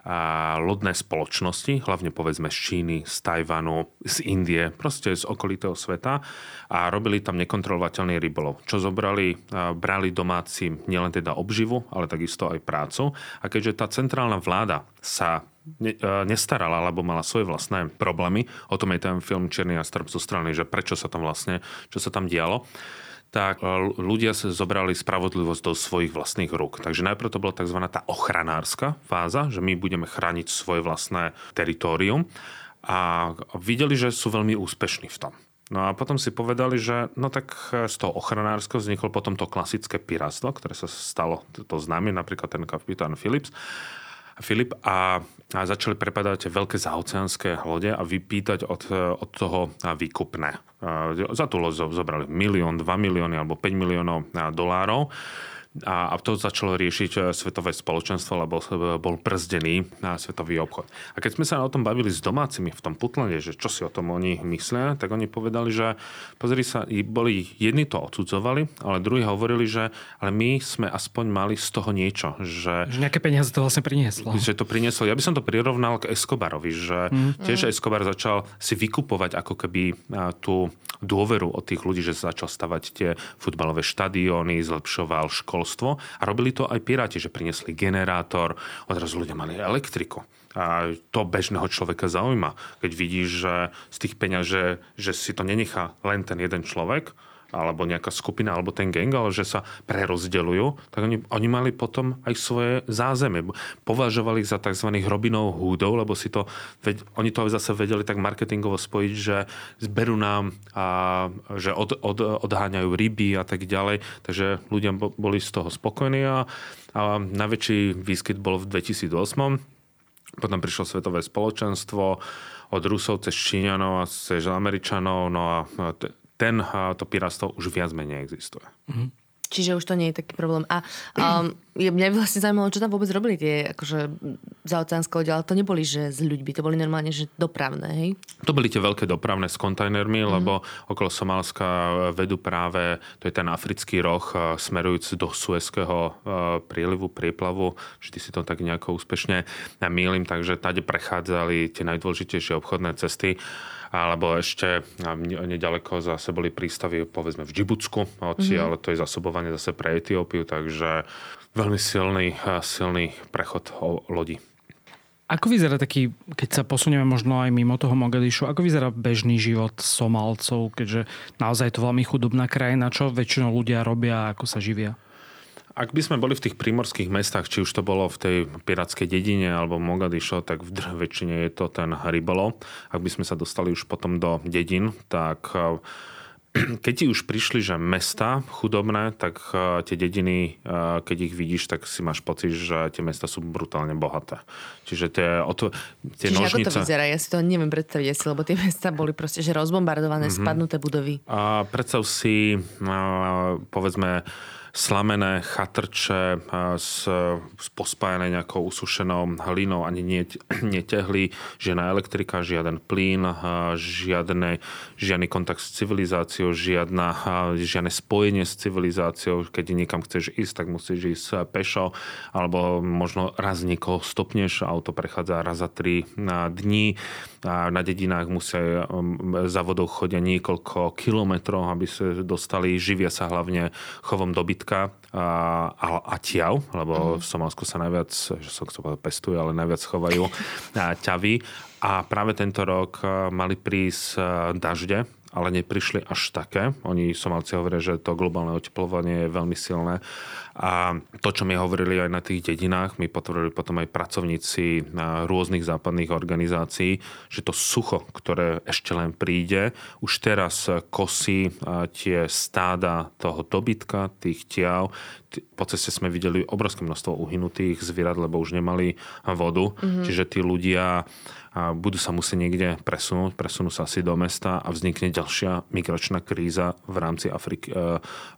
a lodné spoločnosti, hlavne povedzme z Číny, z Tajvanu, z Indie, proste z okolitého sveta a robili tam nekontrolovateľný rybolov. Čo zobrali, brali domáci nielen teda obživu, ale takisto aj prácu. A keďže tá centrálna vláda sa nestarala, alebo mala svoje vlastné problémy, o tom je ten film Čierny jastrb zostrelený, že prečo sa tam vlastne, čo sa tam dialo, tak ľudia sa zobrali spravodlivosť do svojich vlastných rúk. Takže najprv to bola tzv. Tá ochranárska fáza, že my budeme chrániť svoje vlastné teritorium a videli, že sú veľmi úspešní v tom. No a potom si povedali, že no tak z toho ochranárskeho vzniklo potom to klasické piráctvo, ktoré sa stalo to známe, napríklad ten kapitán Phillips, Filip a, a začali prepadať veľké zaoceánske lode a vypýtať od, od toho výkupné. Za tú loď zobrali milión, dva milióny alebo päť miliónov dolárov a, a to začalo riešiť svetové spoločenstvo, lebo bol brzdený na svetový obchod. A keď sme sa o tom bavili s domácimi v tom Puntlande, že čo si o tom oni myslia, tak oni povedali, že pozri sa, boli jedni to odsudzovali, ale druhí hovorili, že ale my sme aspoň mali z toho niečo. Že, že nejaké peniaze to vlastne prinieslo. Že to prinieslo. Ja by som to prirovnal k Escobarovi, že mm. tiež Escobar začal si vykupovať ako keby tú dôveru od tých ľudí, že začal stavať tie futbalové štadióny, zlepšoval školstvo a robili to aj piráti, že priniesli generátor, odrazu ľudia mali elektriku. A to bežného človeka zaujíma, keď vidíš, že z tých peňazí, že, že si to nenechá len ten jeden človek, alebo nejaká skupina, alebo ten gang, ale že sa prerozdeľujú, tak oni, oni mali potom aj svoje zázemie. Považovali ich za tzv. Robinov húdov, lebo si to, oni to zase vedeli tak marketingovo spojiť, že zberú nám, a, že od, od, odháňajú ryby a tak ďalej. Takže ľudia boli z toho spokojní a, a najväčší výskyt bol v dvetisícosem. Potom prišlo svetové spoločenstvo od Rusov cez Číňanov a cez Američanov, no a ten, to piráctvo už viac menej existuje. Mhm. Čiže už to nie je taký problém. A um, mňa by vlastne zaujímalo, čo tam vôbec robili tie akože zaoceánskou ďalej, to neboli, že z ľuďby, to boli normálne, že dopravné, hej? To boli tie veľké dopravné s kontajnermi, mm-hmm. lebo okolo Somálska vedú práve, to je ten africký roh, smerujúc do Sueského prielivu, prieplavu, vždy si to tak nejako úspešne mýlim, takže tady prechádzali tie najdôležitejšie obchodné cesty. Alebo ešte nedaleko zase boli prístavy, povedzme, v Džibutsku, hoci, mm-hmm. ale to je zasobovanie zase pre Etiópiu, takže veľmi silný, silný prechod o lodi. Ako vyzerá taký, keď sa posunieme možno aj mimo toho Mogadišu, ako vyzerá bežný život Somálcov, keďže naozaj je to veľmi chudobná krajina, čo väčšinou ľudia robia a ako sa živia? Ak by sme boli v tých prímorských mestách, či už to bolo v tej pirátskej dedine alebo Mogadišo, tak v väčšine je to ten rybolov. Ak by sme sa dostali už potom do dedín, tak keď ti už prišli, že mesta chudobné, tak tie dediny, keď ich vidíš, tak si máš pocit, že tie mesta sú brutálne bohaté. Čiže tie, otv- tie Čiže nožnice... Čiže ako to vyzerá? Ja si to neviem predstaviť, asi, lebo tie mesta boli proste že rozbombardované, mm-hmm. spadnuté budovy. A predstav si, povedzme, slamené chatrče s, s pospájané nejakou usušenou hlinou, ani nie, nie tehly, žiadna elektrika, žiaden plyn, žiadne, žiadny kontakt s civilizáciou, žiadna, žiadne spojenie s civilizáciou. Keď niekam chceš ísť, tak musíš ísť pešo, alebo možno raz niekoho stopneš, auto prechádza raz za tri dní. A na dedinách musia za vodou chodia niekoľko kilometrov, aby sa dostali, živia sa hlavne chovom dobytka a, a, a ťav, lebo mm. v Somálsku sa najviac, že som chcel povedať, pestujú, ale najviac chovajú ťavy. A práve tento rok mali prísť dažde, ale neprišli až také. Oni, Somálci, hovoria, že to globálne oteplovanie je veľmi silné. A to, čo mi hovorili aj na tých dedinách, mi potvrdili potom aj pracovníci rôznych západných organizácií, že to sucho, ktoré ešte len príde, už teraz kosí tie stáda toho dobytka, tých tiav. Po ceste sme videli obrovské množstvo uhynutých zvierat, lebo už nemali vodu. Mm-hmm. Čiže tí ľudia budú sa musieť niekde presunúť, presunú sa asi do mesta a vznikne ďalšia migračná kríza v rámci Afriky,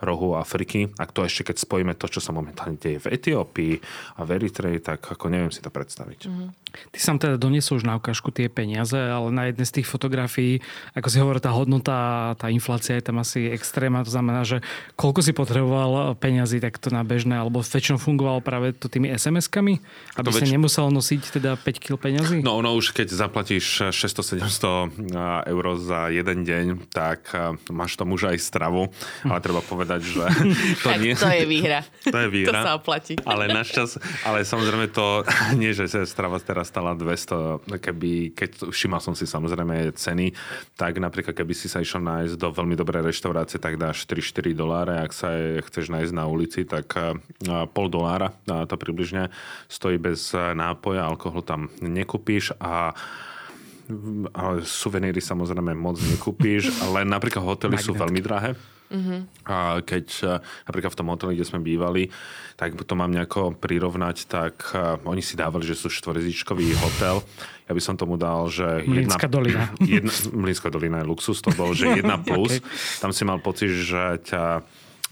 rohu Afriky. A to ešte, keď spojíme to, čo sa momentálne deje v Etiópii a v Eritreji, tak ako neviem si to predstaviť. Mm-hmm. Ty sám teda doniesol už na ukážku tie peniaze, ale na jednej z tých fotografií, ako si hovoril, tá hodnota, tá inflácia je tam asi extrémna. To znamená, že koľko si potreboval peniazy takto na bežné, alebo väčšinou fungovalo práve to tými es em es kami, aby väč... sa nemusel nosiť teda päť kíl peniazy? No, no už keď zaplatíš šesťsto sedemsto eur za jeden deň, tak máš tam už aj stravu, ale treba povedať, že to nie... to je výhra. To je výhra. To sa oplatí. Ale našťastie, ale samozrejme to nie, že strava teraz stala dvesto, keby, keď všimal som si samozrejme ceny, tak napríklad keby si sa išiel nájsť do veľmi dobrej reštaurácie, tak dáš tri štyri doláre, ak sa chceš nájsť na ulici, tak pol dolára to približne stojí bez nápoja, alkohol tam nekúpíš a suveníry samozrejme moc nekúpíš, ale napríklad hotely sú veľmi drahé. Mm-hmm. A keď napríklad v tom hoteli, kde sme bývali, tak to mám nejako prirovnať, tak uh, oni si dávali, že sú štvorhviezdičkový hotel. Ja by som tomu dal, že... Mlýnska dolina. Jedna, Mlýnska dolina je luxus, to bol, že jedna plus. Okay. Tam si mal pocit, že ťa...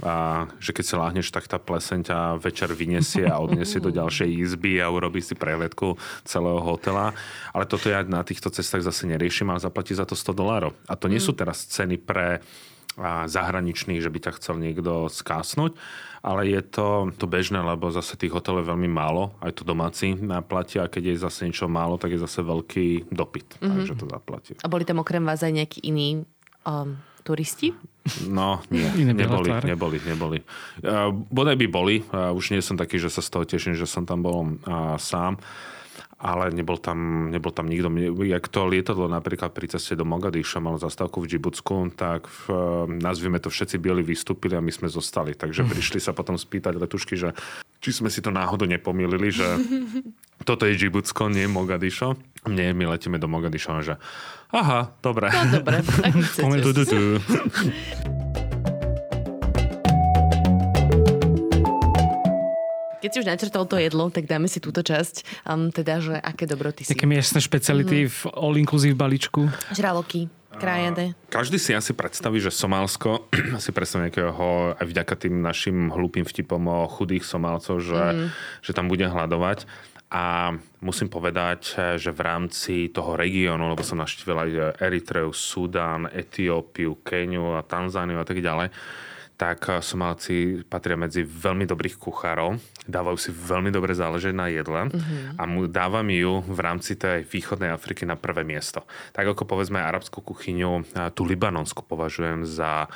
A že keď si láhneš, tak tá pleseň ťa večer vyniesie a odniesie do ďalšej izby a urobí si prehliadku celého hotela. Ale toto ja na týchto cestách zase neriešim, ale zaplatí za to sto dolárov. A to nie sú teraz ceny pre zahraničných, že by ťa chcel niekto skásnuť, ale je to, to bežné, lebo zase tých hotelov je veľmi málo, aj to domáci naplatia a keď je zase niečo málo, tak je zase veľký dopyt, mm-hmm. takže to zaplatí. A boli tam okrem vás aj nejakí iní um, turisti? No, nie. Neboli, neboli, neboli. Uh, bodaj by boli. Uh, už nie som taký, že sa z toho teším, že som tam bol uh, sám. Ale nebol tam, nebol tam nikto. Jak to lietadlo napríklad pri ceste do Mogadiša malo zastávku v Džibutsku, tak v, nazvime to, všetci bieli vystúpili a my sme zostali. Takže prišli sa potom spýtať letušky, že či sme si to náhodou nepomýlili, že toto je Džibutsko, nie Mogadišo. Nie, my letíme do Mogadiša, že aha, dobre. No dobre, tak chcete. Keď si už načrtol to jedlo, tak dáme si túto časť, um, teda, že aké dobroty si. Také miestne špeciality mm-hmm. v all-inclusive balíčku. Žraloky, krájade. Každý si asi predstaví, že Somálsko, asi predstaví nejakého, aj vďaka tým našim hlúpým vtipom o chudých Somálcov, že, mm-hmm. že tam bude hľadovať. A musím povedať, že v rámci toho regiónu, lebo som navštívil aj Eritreu, Sudan, Etiópiu, Keňu a Tanzániu a tak ďalej, tak Somálci patria medzi veľmi dobrých kuchárov, dávajú si veľmi dobre záležať na jedle mm-hmm. a dávam ju v rámci tej východnej Afriky na prvé miesto. Tak ako povedzme arabskú kuchyňu, tú libanonsku považujem za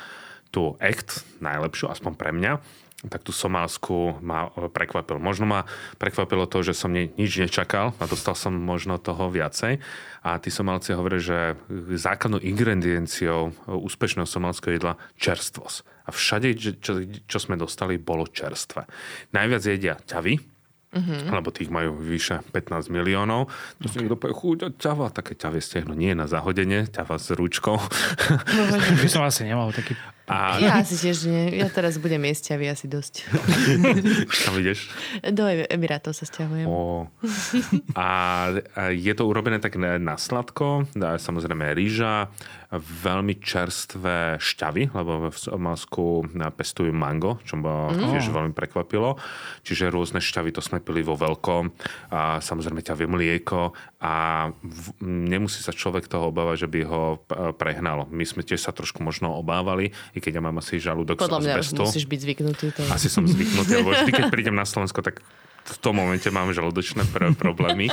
tú echt, najlepšiu, aspoň pre mňa. Tak tú somálsku ma prekvapilo. Možno ma prekvapilo to, že som nič nečakal a dostal som možno toho viacej. A tí Somálci hovoria, že základnou ingredienciou úspešného somálskeho jedla čerstvosť. A všade, čo, čo sme dostali, bolo čerstvé. Najviac jedia ťavy, mm-hmm. lebo tých majú vyše pätnásť miliónov. To si niekto povie, chuť, ťava, také ťavie stehno. Nie na zahodenie, ťava s ručkou. No, by som asi nemal taký... A... Ja asi tiež nie. Ja teraz budem jesť ťavy asi dosť. Tam ideš? Do Emirátov sa sťahujem. O. A je to urobené tak na sladko, samozrejme rýža, veľmi čerstvé šťavy, lebo v Somálsku pestujú mango, čo ma mm. tiež veľmi prekvapilo. Čiže rôzne šťavy, to sme pili vo veľkom. A samozrejme ťavie mlieko a v, nemusí sa človek toho obávať, že by ho prehnalo. My sme tiež sa trošku možno obávali, i keď ja mám asi žalúdok z azbestu. Podľa mňa musíš byť zvyknutý. To... Asi som zvyknutý, lebo vždy, keď prídem na Slovensko, tak v tom momente mám žalúdočné problémy.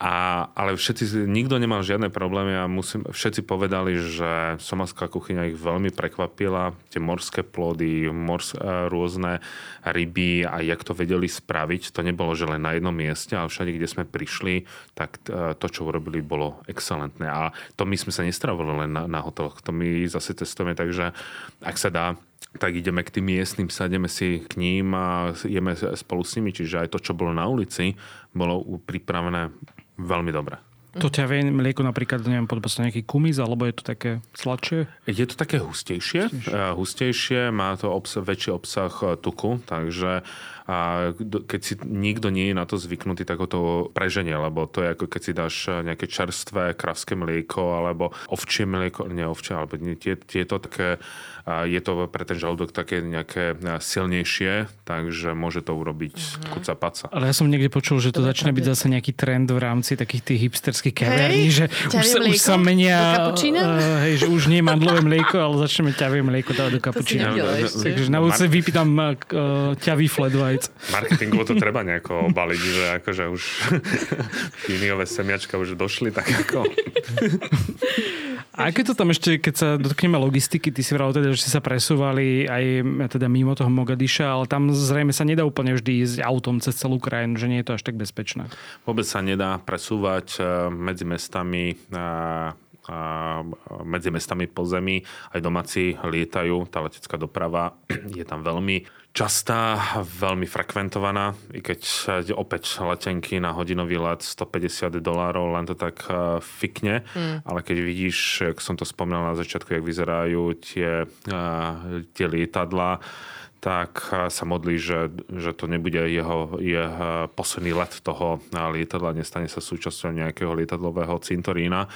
A, ale všetci, nikto nemal žiadne problémy a musím, všetci povedali, že somalská kuchyňa ich veľmi prekvapila. Tie morské plody, mors, rôzne ryby a jak to vedeli spraviť. To nebolo, že len na jednom mieste, ale všade, kde sme prišli, tak to, čo urobili, bolo excelentné. A to my sme sa nestravili len na, na hoteloch. To my zase testujeme, takže ak sa dá, tak ideme k tým miestnym, sademe si k ním a jeme spolu s nimi. Čiže aj to, čo bolo na ulici, bolo pripravené veľmi dobre. To ťavie mlieko napríklad, neviem, podobne nejaký kumis, alebo je to také sladšie? Je to také hustejšie. Hustejšie, hustejšie má to obsah, väčší obsah tuku, takže a keď si nikto nie je na to zvyknutý, tak ho to preženie, lebo to je ako keď si dáš nejaké čerstvé kravské mlieko, alebo ovčie mlieko, nie ovčie, alebo tie, tieto také, je to pre ten žalúdok také nejaké silnejšie, takže môže to urobiť uh-huh. kuca paca. Ale ja som niekde počul, že to, to začne byť zase nejaký trend v rámci takých tých hipsterských kaviarní, že už sa, už sa menia, uh, hej, že už nie je mandlové mlieko, ale začneme ťavie mlieko dávať do kapučína. Takže na úce vypýtam uh, ťavý fledva. Marketingovo to treba nejako obaliť, že akože už píniové semiačka už došli, tak ako... A keď to tam ešte, keď sa dotkneme logistiky, ty si vraval teda, že si sa presúvali aj teda mimo toho Mogadiša, ale tam zrejme sa nedá úplne vždy ísť autom cez celú krajinu, že nie je to až tak bezpečné. Vôbec sa nedá presúvať medzi mestami a... A medzi mestami po zemi aj domáci lietajú, tá letecká doprava je tam veľmi častá, veľmi frekventovaná, i keď opäť letenky na hodinový let stopäťdesiat dolárov len to tak fikne, mm. ale keď vidíš, jak som to spomínal na začiatku, jak vyzerajú tie, tie lietadlá, tak sa modlí, že, že to nebude jeho, jeho posledný let toho lietadla, nestane sa súčasťou nejakého lietadlového cintorína.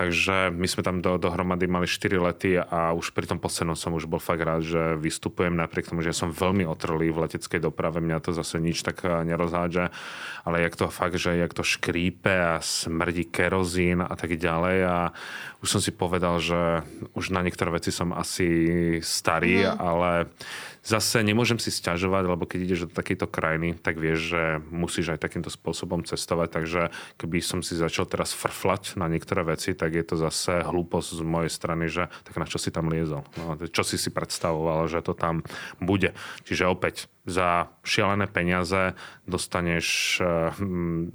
Takže my sme tam do, dohromady mali štyri lety a už pri tom poslednom som už bol fakt rád, že vystupujem, napriek tomu, že ja som veľmi otrlý v leteckej doprave, mňa to zase nič tak nerozhádže, ale jak to fakt, že jak to škrípe a smrdí kerozín a tak ďalej a už som si povedal, že už na niektoré veci som asi starý, mm. ale zase nemôžem si sťažovať, lebo keď ideš do takejto krajiny, tak vieš, že musíš aj takýmto spôsobom cestovať, takže keby som si začal teraz frflať na niektoré veci, tak je to zase hlúposť z mojej strany, že tak na čo si tam liezol? No, čo si si predstavoval, že to tam bude? Čiže opäť za šialené peniaze dostaneš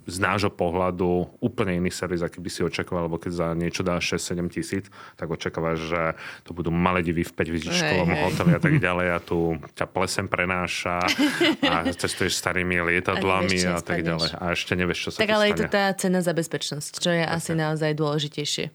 z nášho pohľadu úplne iný servis, aký by si očakával, lebo keď za niečo dáš šesť sedem tisíc, tak očakávaš, že to budú malé divy v päťhviezdičkovom hoteli a tak ďalej a tu ťa plesem prenáša a cestuješ starými lietadlami a, a tak ďalej. A ešte nevieš, čo sa tak ale stane. Je to tá cena za bezpečnosť, čo je okay. Asi naozaj dôležitejšie.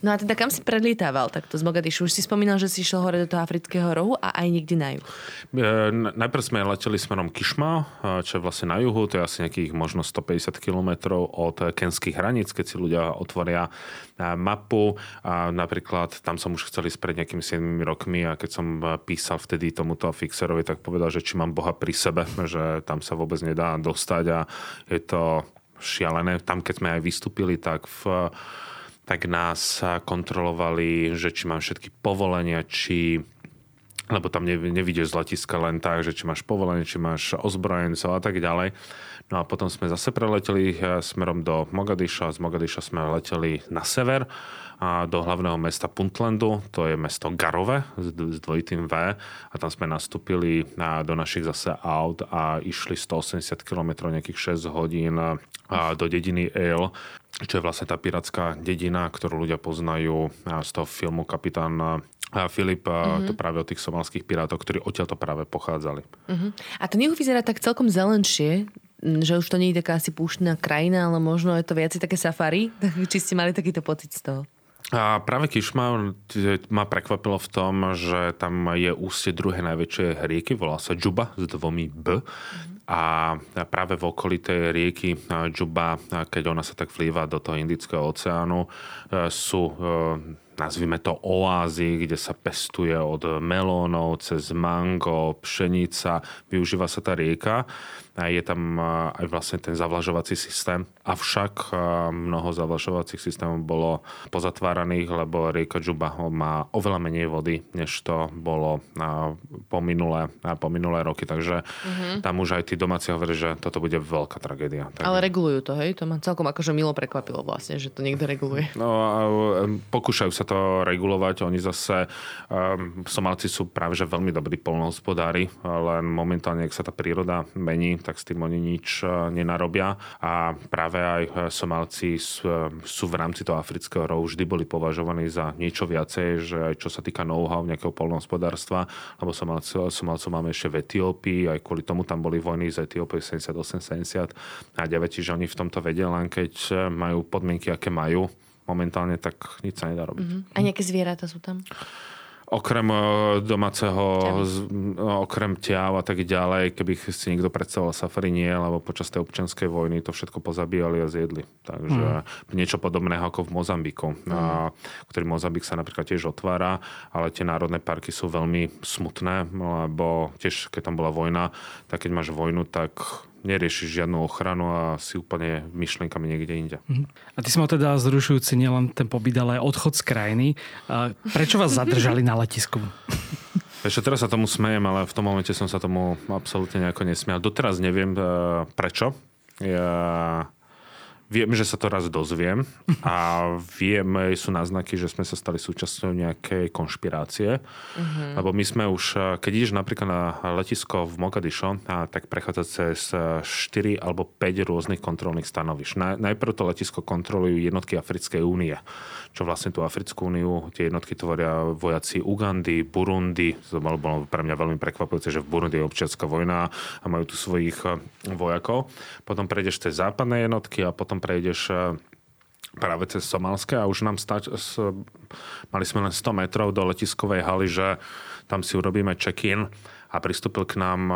No a teda kam si predlítával takto z Mogadišu? Už si spomínal, že si išiel hore do toho afrického rohu a aj niekde na juh. E, najprv sme leteli smerom Kišma, čo je vlastne na juhu, to je asi nejakých možno stopäťdesiat kilometrov od kenských hraníc, keď si ľudia otvoria mapu. A napríklad tam som už chcel ísť pred nejakými siedmimi rokmi a keď som písal vtedy tomuto fixerovi, tak povedal, že či mám Boha pri sebe, že tam sa vôbec nedá dostať a je to šialené. Tam, keď sme aj vystúpili, tak v... tak nás kontrolovali, že či mám všetky povolenia, či... lebo tam nevidíš z letiska len tak, že či máš povolenie, či máš ozbrojencov a tak ďalej. No a potom sme zase preleteli smerom do Mogadiša, z Mogadiša sme leteli na sever a do hlavného mesta Puntlandu, to je mesto Garove s dvojitým V, a tam sme nastúpili do našich zase aut a išli sto osemdesiat kilometrov, nejakých šesť hodín do dediny Ale, čo je vlastne tá pirátska dedina, ktorú ľudia poznajú z toho filmu Captain Phillips, mm-hmm. to práve o tých somalských pirátov, ktorí odtiaľto práve pochádzali. Mm-hmm. A to nech vyzerá tak celkom zelenšie, že už to nie je taká asi púštna krajina, ale možno je to viac také safari. Či ste mali takýto pocit z toho? A práve Kišma ma prekvapilo v tom, že tam je ústie druhé najväčšie rieky, volá sa Džuba s dvomi B. Mm-hmm. A práve v okolí tej rieky Džuba, keď ona sa tak vlieva do toho Indického oceánu, sú, nazvime to, oázy, kde sa pestuje od melónov cez mango, pšenica, využíva sa tá rieka. Je tam aj vlastne ten zavlažovací systém. Avšak mnoho zavlažovacích systémov bolo pozatváraných, lebo rieka Džuba má oveľa menej vody, než to bolo po minulé, po minulé roky. Takže mm-hmm. tam už aj tí domáci hovorí, že toto bude veľká tragédia. Tak... Ale regulujú to, hej? To ma celkom akože milo prekvapilo vlastne, že to niekto reguluje. No, pokúšajú sa to regulovať. Oni zase, Somálci sú práve že veľmi dobrí poľnohospodári, len momentálne, ak sa tá príroda mení, tak s tým oni nič nenarobia. A práve aj Somálci sú v rámci toho afrického rohu vždy boli považovaní za niečo viacej, že aj čo sa týka know-how nejakého poľnohospodárstva, lebo Somálcov máme ešte v Etiópii, aj kvôli tomu tam boli vojny z Etiópie sedemdesiatosem sedemdesiat a deväť, že oni v tomto vedia, len keď majú podmienky, aké majú momentálne, tak nič sa nedá robiť. Mm-hmm. A nejaké zvieratá sú tam? Okrem domáceho, okrem ťav a tak ďalej, keby si niekto predstavoval safari, nie, lebo počas tej občianskej vojny to všetko pozabíjali a zjedli. Takže mm. niečo podobného ako v Mozambiku, mm. ktorý Mozambik sa napríklad tiež otvára, ale tie národné parky sú veľmi smutné, lebo tiež keď tam bola vojna, tak keď máš vojnu, tak... neriešiš žiadnu ochranu a si úplne myšlenkami niekde inde. A ty si mal teda zrušujúci nielen ten pobyt, ale aj odchod z krajiny. Prečo vás zadržali na letisku? Ešte teraz sa tomu smejem, ale v tom momente som sa tomu absolútne nejako nesmial. Doteraz neviem prečo. Ja... Viem, že sa to raz dozviem a viem, sú náznaky, že sme sa stali súčasťou nejakej konšpirácie. Mm-hmm. Lebo my sme už, keď ideš napríklad na letisko v Mogadišo, tak prechádza cez štyri alebo päť rôznych kontrolných stanovišť. Najprv to letisko kontrolujú jednotky Africkej únie, čo vlastne tú Africkú úniu, tie jednotky tvoria vojaci Ugandy, Burundi. To bolo pre mňa veľmi prekvapujúce, že v Burundi je občianska vojna a majú tu svojich vojakov. Potom prejdeš cez západné jednotky a potom prejdeš práve cez Somálske a už nám stať, mali sme len sto metrov do letiskovej haly, že tam si urobíme check-in a pristúpil k nám,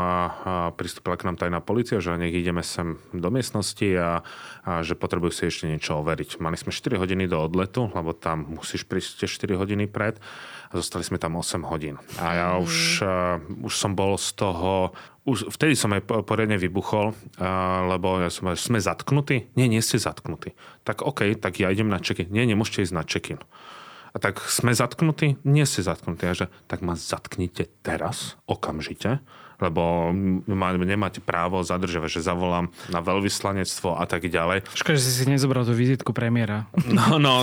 pristúpila k nám tajná polícia, že nech ideme sem do miestnosti a, a že potrebujú si ešte niečo overiť. Mali sme štyri hodiny do odletu, lebo tam musíš prísť štyri hodiny pred a zostali sme tam osem hodín. A ja mm. už, už som bol z toho... Už vtedy som aj poriadne vybuchol, lebo ja som povedal, sme zatknutí? Nie, nie ste zatknutí. Tak OK, tak ja idem na check-in. Nie, nemôžete ísť na check-in. A tak sme zatknutí? Nie ste zatknutí. Ja že, tak ma zatknite teraz, okamžite, lebo ma, nemáte právo zadržovať, že zavolám na veľvyslanectvo a tak ďalej. Škoda, že si si nezobral tú vizitku premiéra. No, no,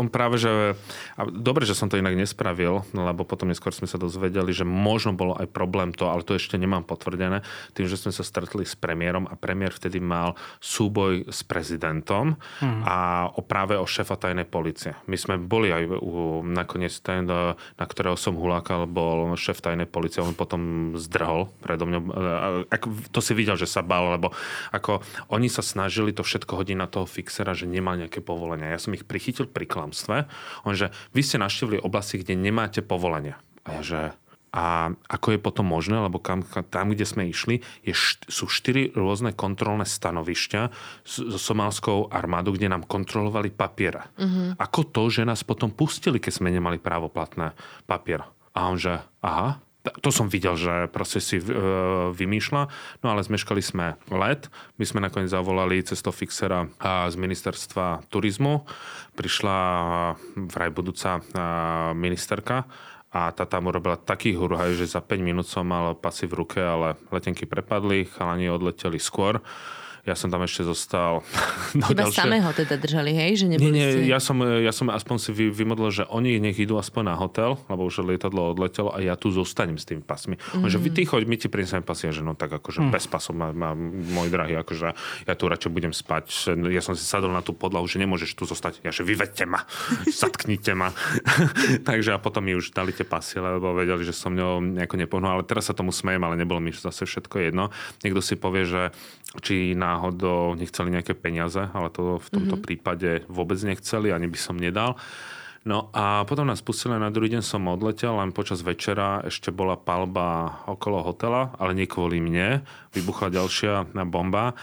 on práve, že... Dobre, že som to inak nespravil, lebo potom neskôr sme sa dozvedeli, že možno bolo aj problém to, ale to ešte nemám potvrdené, tým, že sme sa stretli s premiérom a premiér vtedy mal súboj s prezidentom hmm. a o práve o šéfa tajnej polície. My sme boli aj u, nakoniec ten, na ktorého som hulákal, bol šéf tajnej polície, on potom zdrhol predo mňou. To si videl, že sa bál, lebo ako oni sa snažili to všetko hodiť na toho fixera, že nemá nejaké povolenia. Ja som ich prichytil pri klamstve. On, že vy ste navštívili oblasti, kde nemáte povolenia. A ja, že a ako je potom možné, lebo kam, tam, kde sme išli, je, sú štyri rôzne kontrolné stanovišťa so somálskou armádou, kde nám kontrolovali papiera. Mm-hmm. Ako to, že nás potom pustili, keď sme nemali právoplatné papier. A on, že aha, To som videl, že proste si e, vymýšľa. No ale zmeškali sme let. My sme nakoniec zavolali cestofixera z ministerstva turizmu. Prišla vraj budúca ministerka a tá tam urobila taký hurhaj, že za päť minút som mal pasy v ruke, ale letenky prepadli, chalani odleteli skôr. Ja som tam ešte zostal. No, Iba ďalšie... samého teda držali, hej? Že neboli nie, nie, ja som, ja som aspoň si vymodlil, že oni nech idú aspoň na hotel, lebo už lietadlo odletelo a ja tu zostanem s tými pasmi. Mm. Že ty choď, my ti prineseme pasy. A že no tak akože mm. bez pasov má, má môj drahý, akože ja tu radšej budem spať. Ja som si sadol na tú podlahu, že nemôžeš tu zostať. Ja že vyvedte ma, zatknite ma. Takže a potom mi už dali tie pasy, lebo vedeli, že som ňou nejako nepohnul. Ale teraz sa tomu smejem, ale nebolo mi zase všetko jedno. Niekto si povie, že či na náhodou nechceli nejaké peniaze, ale to v tomto mm-hmm. prípade vôbec nechceli, ani by som nedal. No a potom nás pustili, na druhý deň som odletel, len počas večera ešte bola palba okolo hotela, ale nie kvôli mne. Vybuchla ďalšia bomba.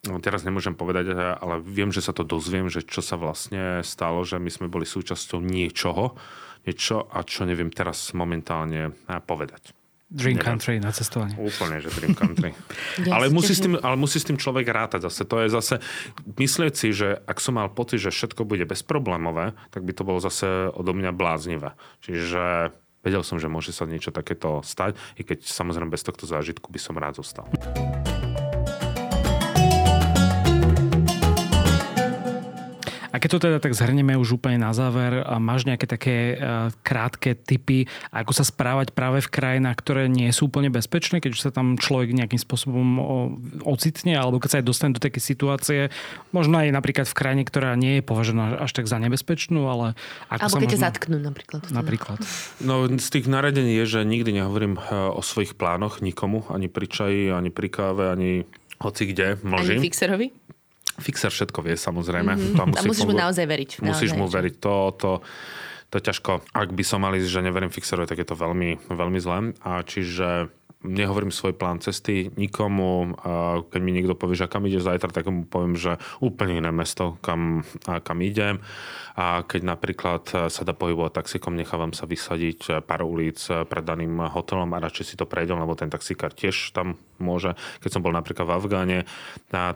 Teraz nemôžem povedať, ale viem, že sa to dozviem, že čo sa vlastne stalo, že my sme boli súčasťou niečoho, niečo a čo neviem teraz momentálne povedať. Dream country na cestovanie. Úplne, že dream country. ale, musí s tým, ale musí s tým človek rátať zase. To je zase, myslieť si, že ak som mal pocit, že všetko bude bezproblémové, tak by to bolo zase odo mňa bláznivé. Čiže vedel som, že môže sa niečo takéto stať, i keď samozrejme bez tohto zážitku by som rád zostal. A keď to teda tak zhrnieme už úplne na záver, máš nejaké také krátke tipy, ako sa správať práve v krajinách, ktoré nie sú úplne bezpečné, keď už sa tam človek nejakým spôsobom ocitne, alebo keď sa aj dostane do takej situácie, možno aj napríklad v krajine, ktorá nie je považená až tak za nebezpečnú, ale... Ako alebo sa keď možno... ťa zatknú napríklad. Napríklad. No z tých naradení je, že nikdy nehovorím o svojich plánoch nikomu, ani pri čaji, ani pri káve, ani hoci kde, mlžím. Ani fixerovi? Fixer všetko vie, samozrejme. Mm-hmm. Musí musíš fungu... mu naozaj veriť. Musíš naozaj mu veriť. To, to, to je ťažko. Ak by som mal ísť, že neverím fixerovi, tak je to veľmi, veľmi zlé. A čiže nehovorím svoj plán cesty nikomu. A keď mi niekto povie, že kam ideš zajtra, tak mu poviem, že úplne iné mesto, kam, kam idem. A keď napríklad sa dá pohybovať taxikom, nechávam sa vysadiť pár ulic pred daným hotelom a radšej si to prejdem, lebo ten taxikár tiež tam môže. Keď som bol napríklad v Afgáne,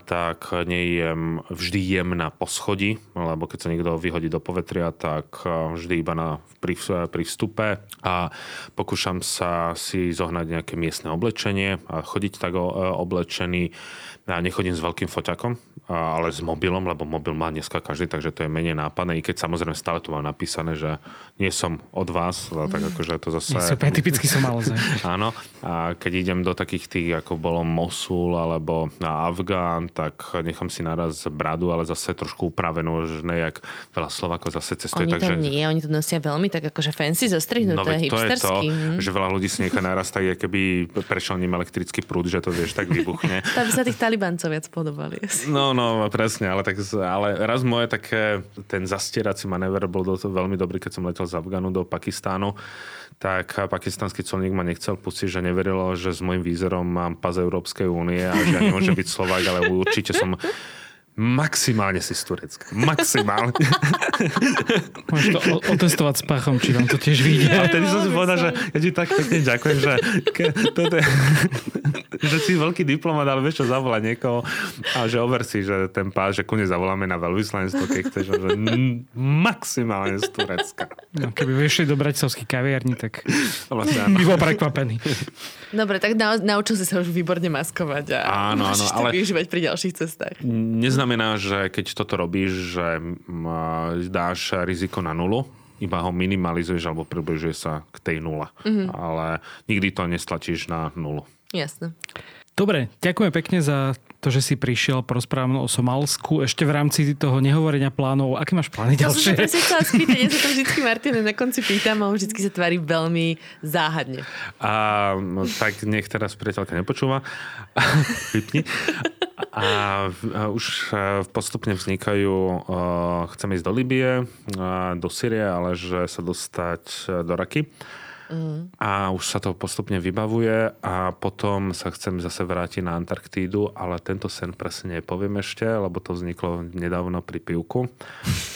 tak nejem, vždy jem na poschodí, lebo keď sa niekto vyhodí do povetria, tak vždy iba na, pri, pri vstupe a pokúšam sa si zohnať nejaké miestne oblečenie a chodiť tak oblečený. Ja nechodím s veľkým foťakom, ale s mobilom, lebo mobil má dneska každý, takže to je menej nápadné. I keď samozrejme stále tu mám napísané, že nie som od vás, ale tak akože to zase... Nie, super, typicky som mal zem. Áno. A keď idem do takých tých, ako bolo Mosul alebo na Afgán, tak nechám si naraz bradu, ale zase trošku upravenú, že nejak veľa Slovákov zase cestuje. Oni to takže... nie, oni to nosia veľmi tak akože fancy zostrihnuté, no, hipsterský. No to je to, že veľa ľudí si nechá naraz tak, keby prešiel ním elektrický prúd, že to vieš, tak vybuchne. Tam sa tých Talibancov viac podobali. Asi. No, no, presne, ale, tak, ale raz moje také, ten zastierací manéver bol do, veľmi dobrý, keď som letel z Afganu do Pakistánu, tak pakistanský colník ma nechcel pustiť, že neverilo, že s môjim výzerom mám pas Európskej únie a že ja nemôžem byť Slovák, ale určite som... Maximálne si z Turecka. Maximálne. Môžeš to otestovať s pachom, či vám to tiež vyjde. A vtedy som si povedal, že ja ti tak pekne ďakujem, že, toto je, že si veľký diplomat, ale vieš čo, zavolá niekoho a že over si, že ten pás, že ku nezavoláme na veľvyslanectvo, keď chceš, že m- maximálne z Turecka. No, keby vyšli do bratislavských kaviarní, tak vlastne, by bol prekvapený. Dobre, tak na, naučil si sa už výborne maskovať a áno, môžeš áno, to ale... využívať pri ďalších cestách. Neznam znamená, že keď toto robíš, že dáš riziko na nulu, iba ho minimalizuješ alebo približuje sa k tej nule. Mm-hmm. Ale nikdy to nestlačíš na nulu. Jasne. Dobre, ďakujem pekne za to, že si prišiel porozprávať o Somálsku. Ešte v rámci toho nehovorenia plánov, aké máš plány ďalšie? To som sa presne chcela spýtať, ja sa to vždycky Martine na konci pýtam a on vždycky sa tvári veľmi záhadne. A, tak nech teraz priateľka nepočúva. Vypni. A už postupne vznikajú, chcem ísť do Libie, do Syrie, ale že sa dostať do Raky. mm. a už sa to postupne vybavuje a potom sa chcem zase vrátiť na Antarktídu, ale tento sen presne nepoviem ešte, lebo to vzniklo nedávno pri pivku.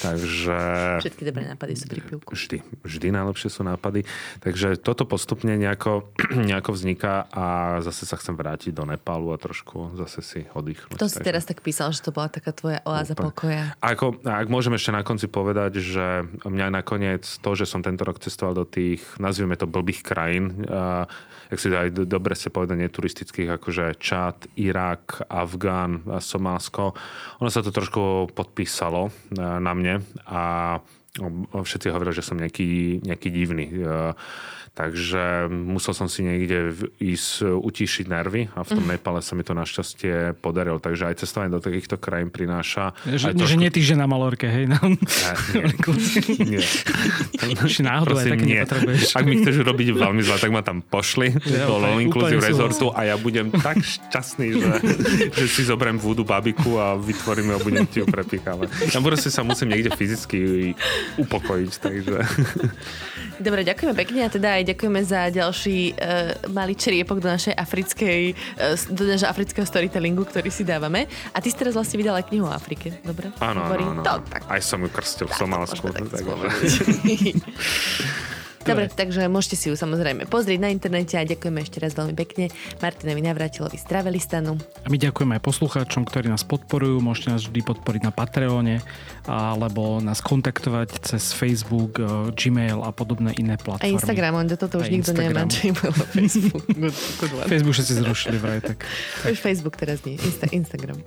Takže... Všetky dobré nápady sú pri pivku. Vždy, vždy najlepšie sú nápady. Takže toto postupne nejako, nejako vzniká a zase sa chcem vrátiť do Nepálu a trošku zase si oddychnúť. To si teraz tak písal, že to bola taká tvoja oáza pokoja. Ako, ak môžem ešte na konci povedať, že mňa nakoniec to, že som tento rok cestoval do tých, nazvime to, blbých krajín, uh, jak si aj dobre ste povedali, neturistických, akože Čad, Irak, Afgán, Somálsko. Ono sa to trošku podpísalo uh, na mne a všetci hovorili, že som nejaký, nejaký divný. Uh, takže musel som si niekde ísť utíšiť nervy a v tom Nepále sa mi to našťastie podarilo. Takže aj cestovanie do takýchto krajín prináša... Že, trošku... že nie týždeň na Malorke, hej? No. A, nie. Čiže náhodou aj také nepotrebuješ. Ak mi chceš robiť veľmi zle, tak ma tam pošli ja, do Low Inclusive Resortu a ja budem tak šťastný, že, že si zoberiem vúdu babiku a vytvorím ju a budem ti ho prepíchávať. Ja proste sa musím niekde fyzicky upokojiť, takže... Dobre, ďakujeme pekne a teda aj ďakujeme za ďalší e, malý čriepok do našej africkej, e, do našej afrického storytellingu, ktorý si dávame. A ty si teraz vlastne vydala knihu o Afrike, dobre? Áno, áno, áno. Aj som ju krstil v Somálsku. Dobre, takže môžete si ju samozrejme pozrieť na internete a ďakujeme ešte raz veľmi pekne Martinovi Navrátilovi z Travelistanu. A my ďakujeme aj poslucháčom, ktorí nás podporujú. Môžete nás vždy podporiť na Patreone alebo nás kontaktovať cez Facebook, Gmail a podobné iné platformy. A Instagram, on do toto už nikto nemá, čo im bolo Facebook. Facebook všetci zrušili vraj, tak. Už Facebook teraz nie, Insta- Instagram.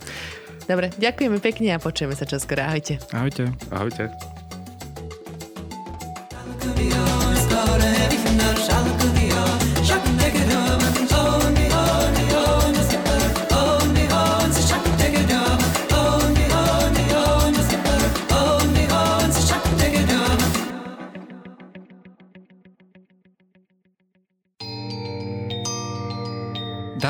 Dobre, ďakujeme pekne a počujeme sa čoskoro. Ahojte. Ahojte. Ahojte.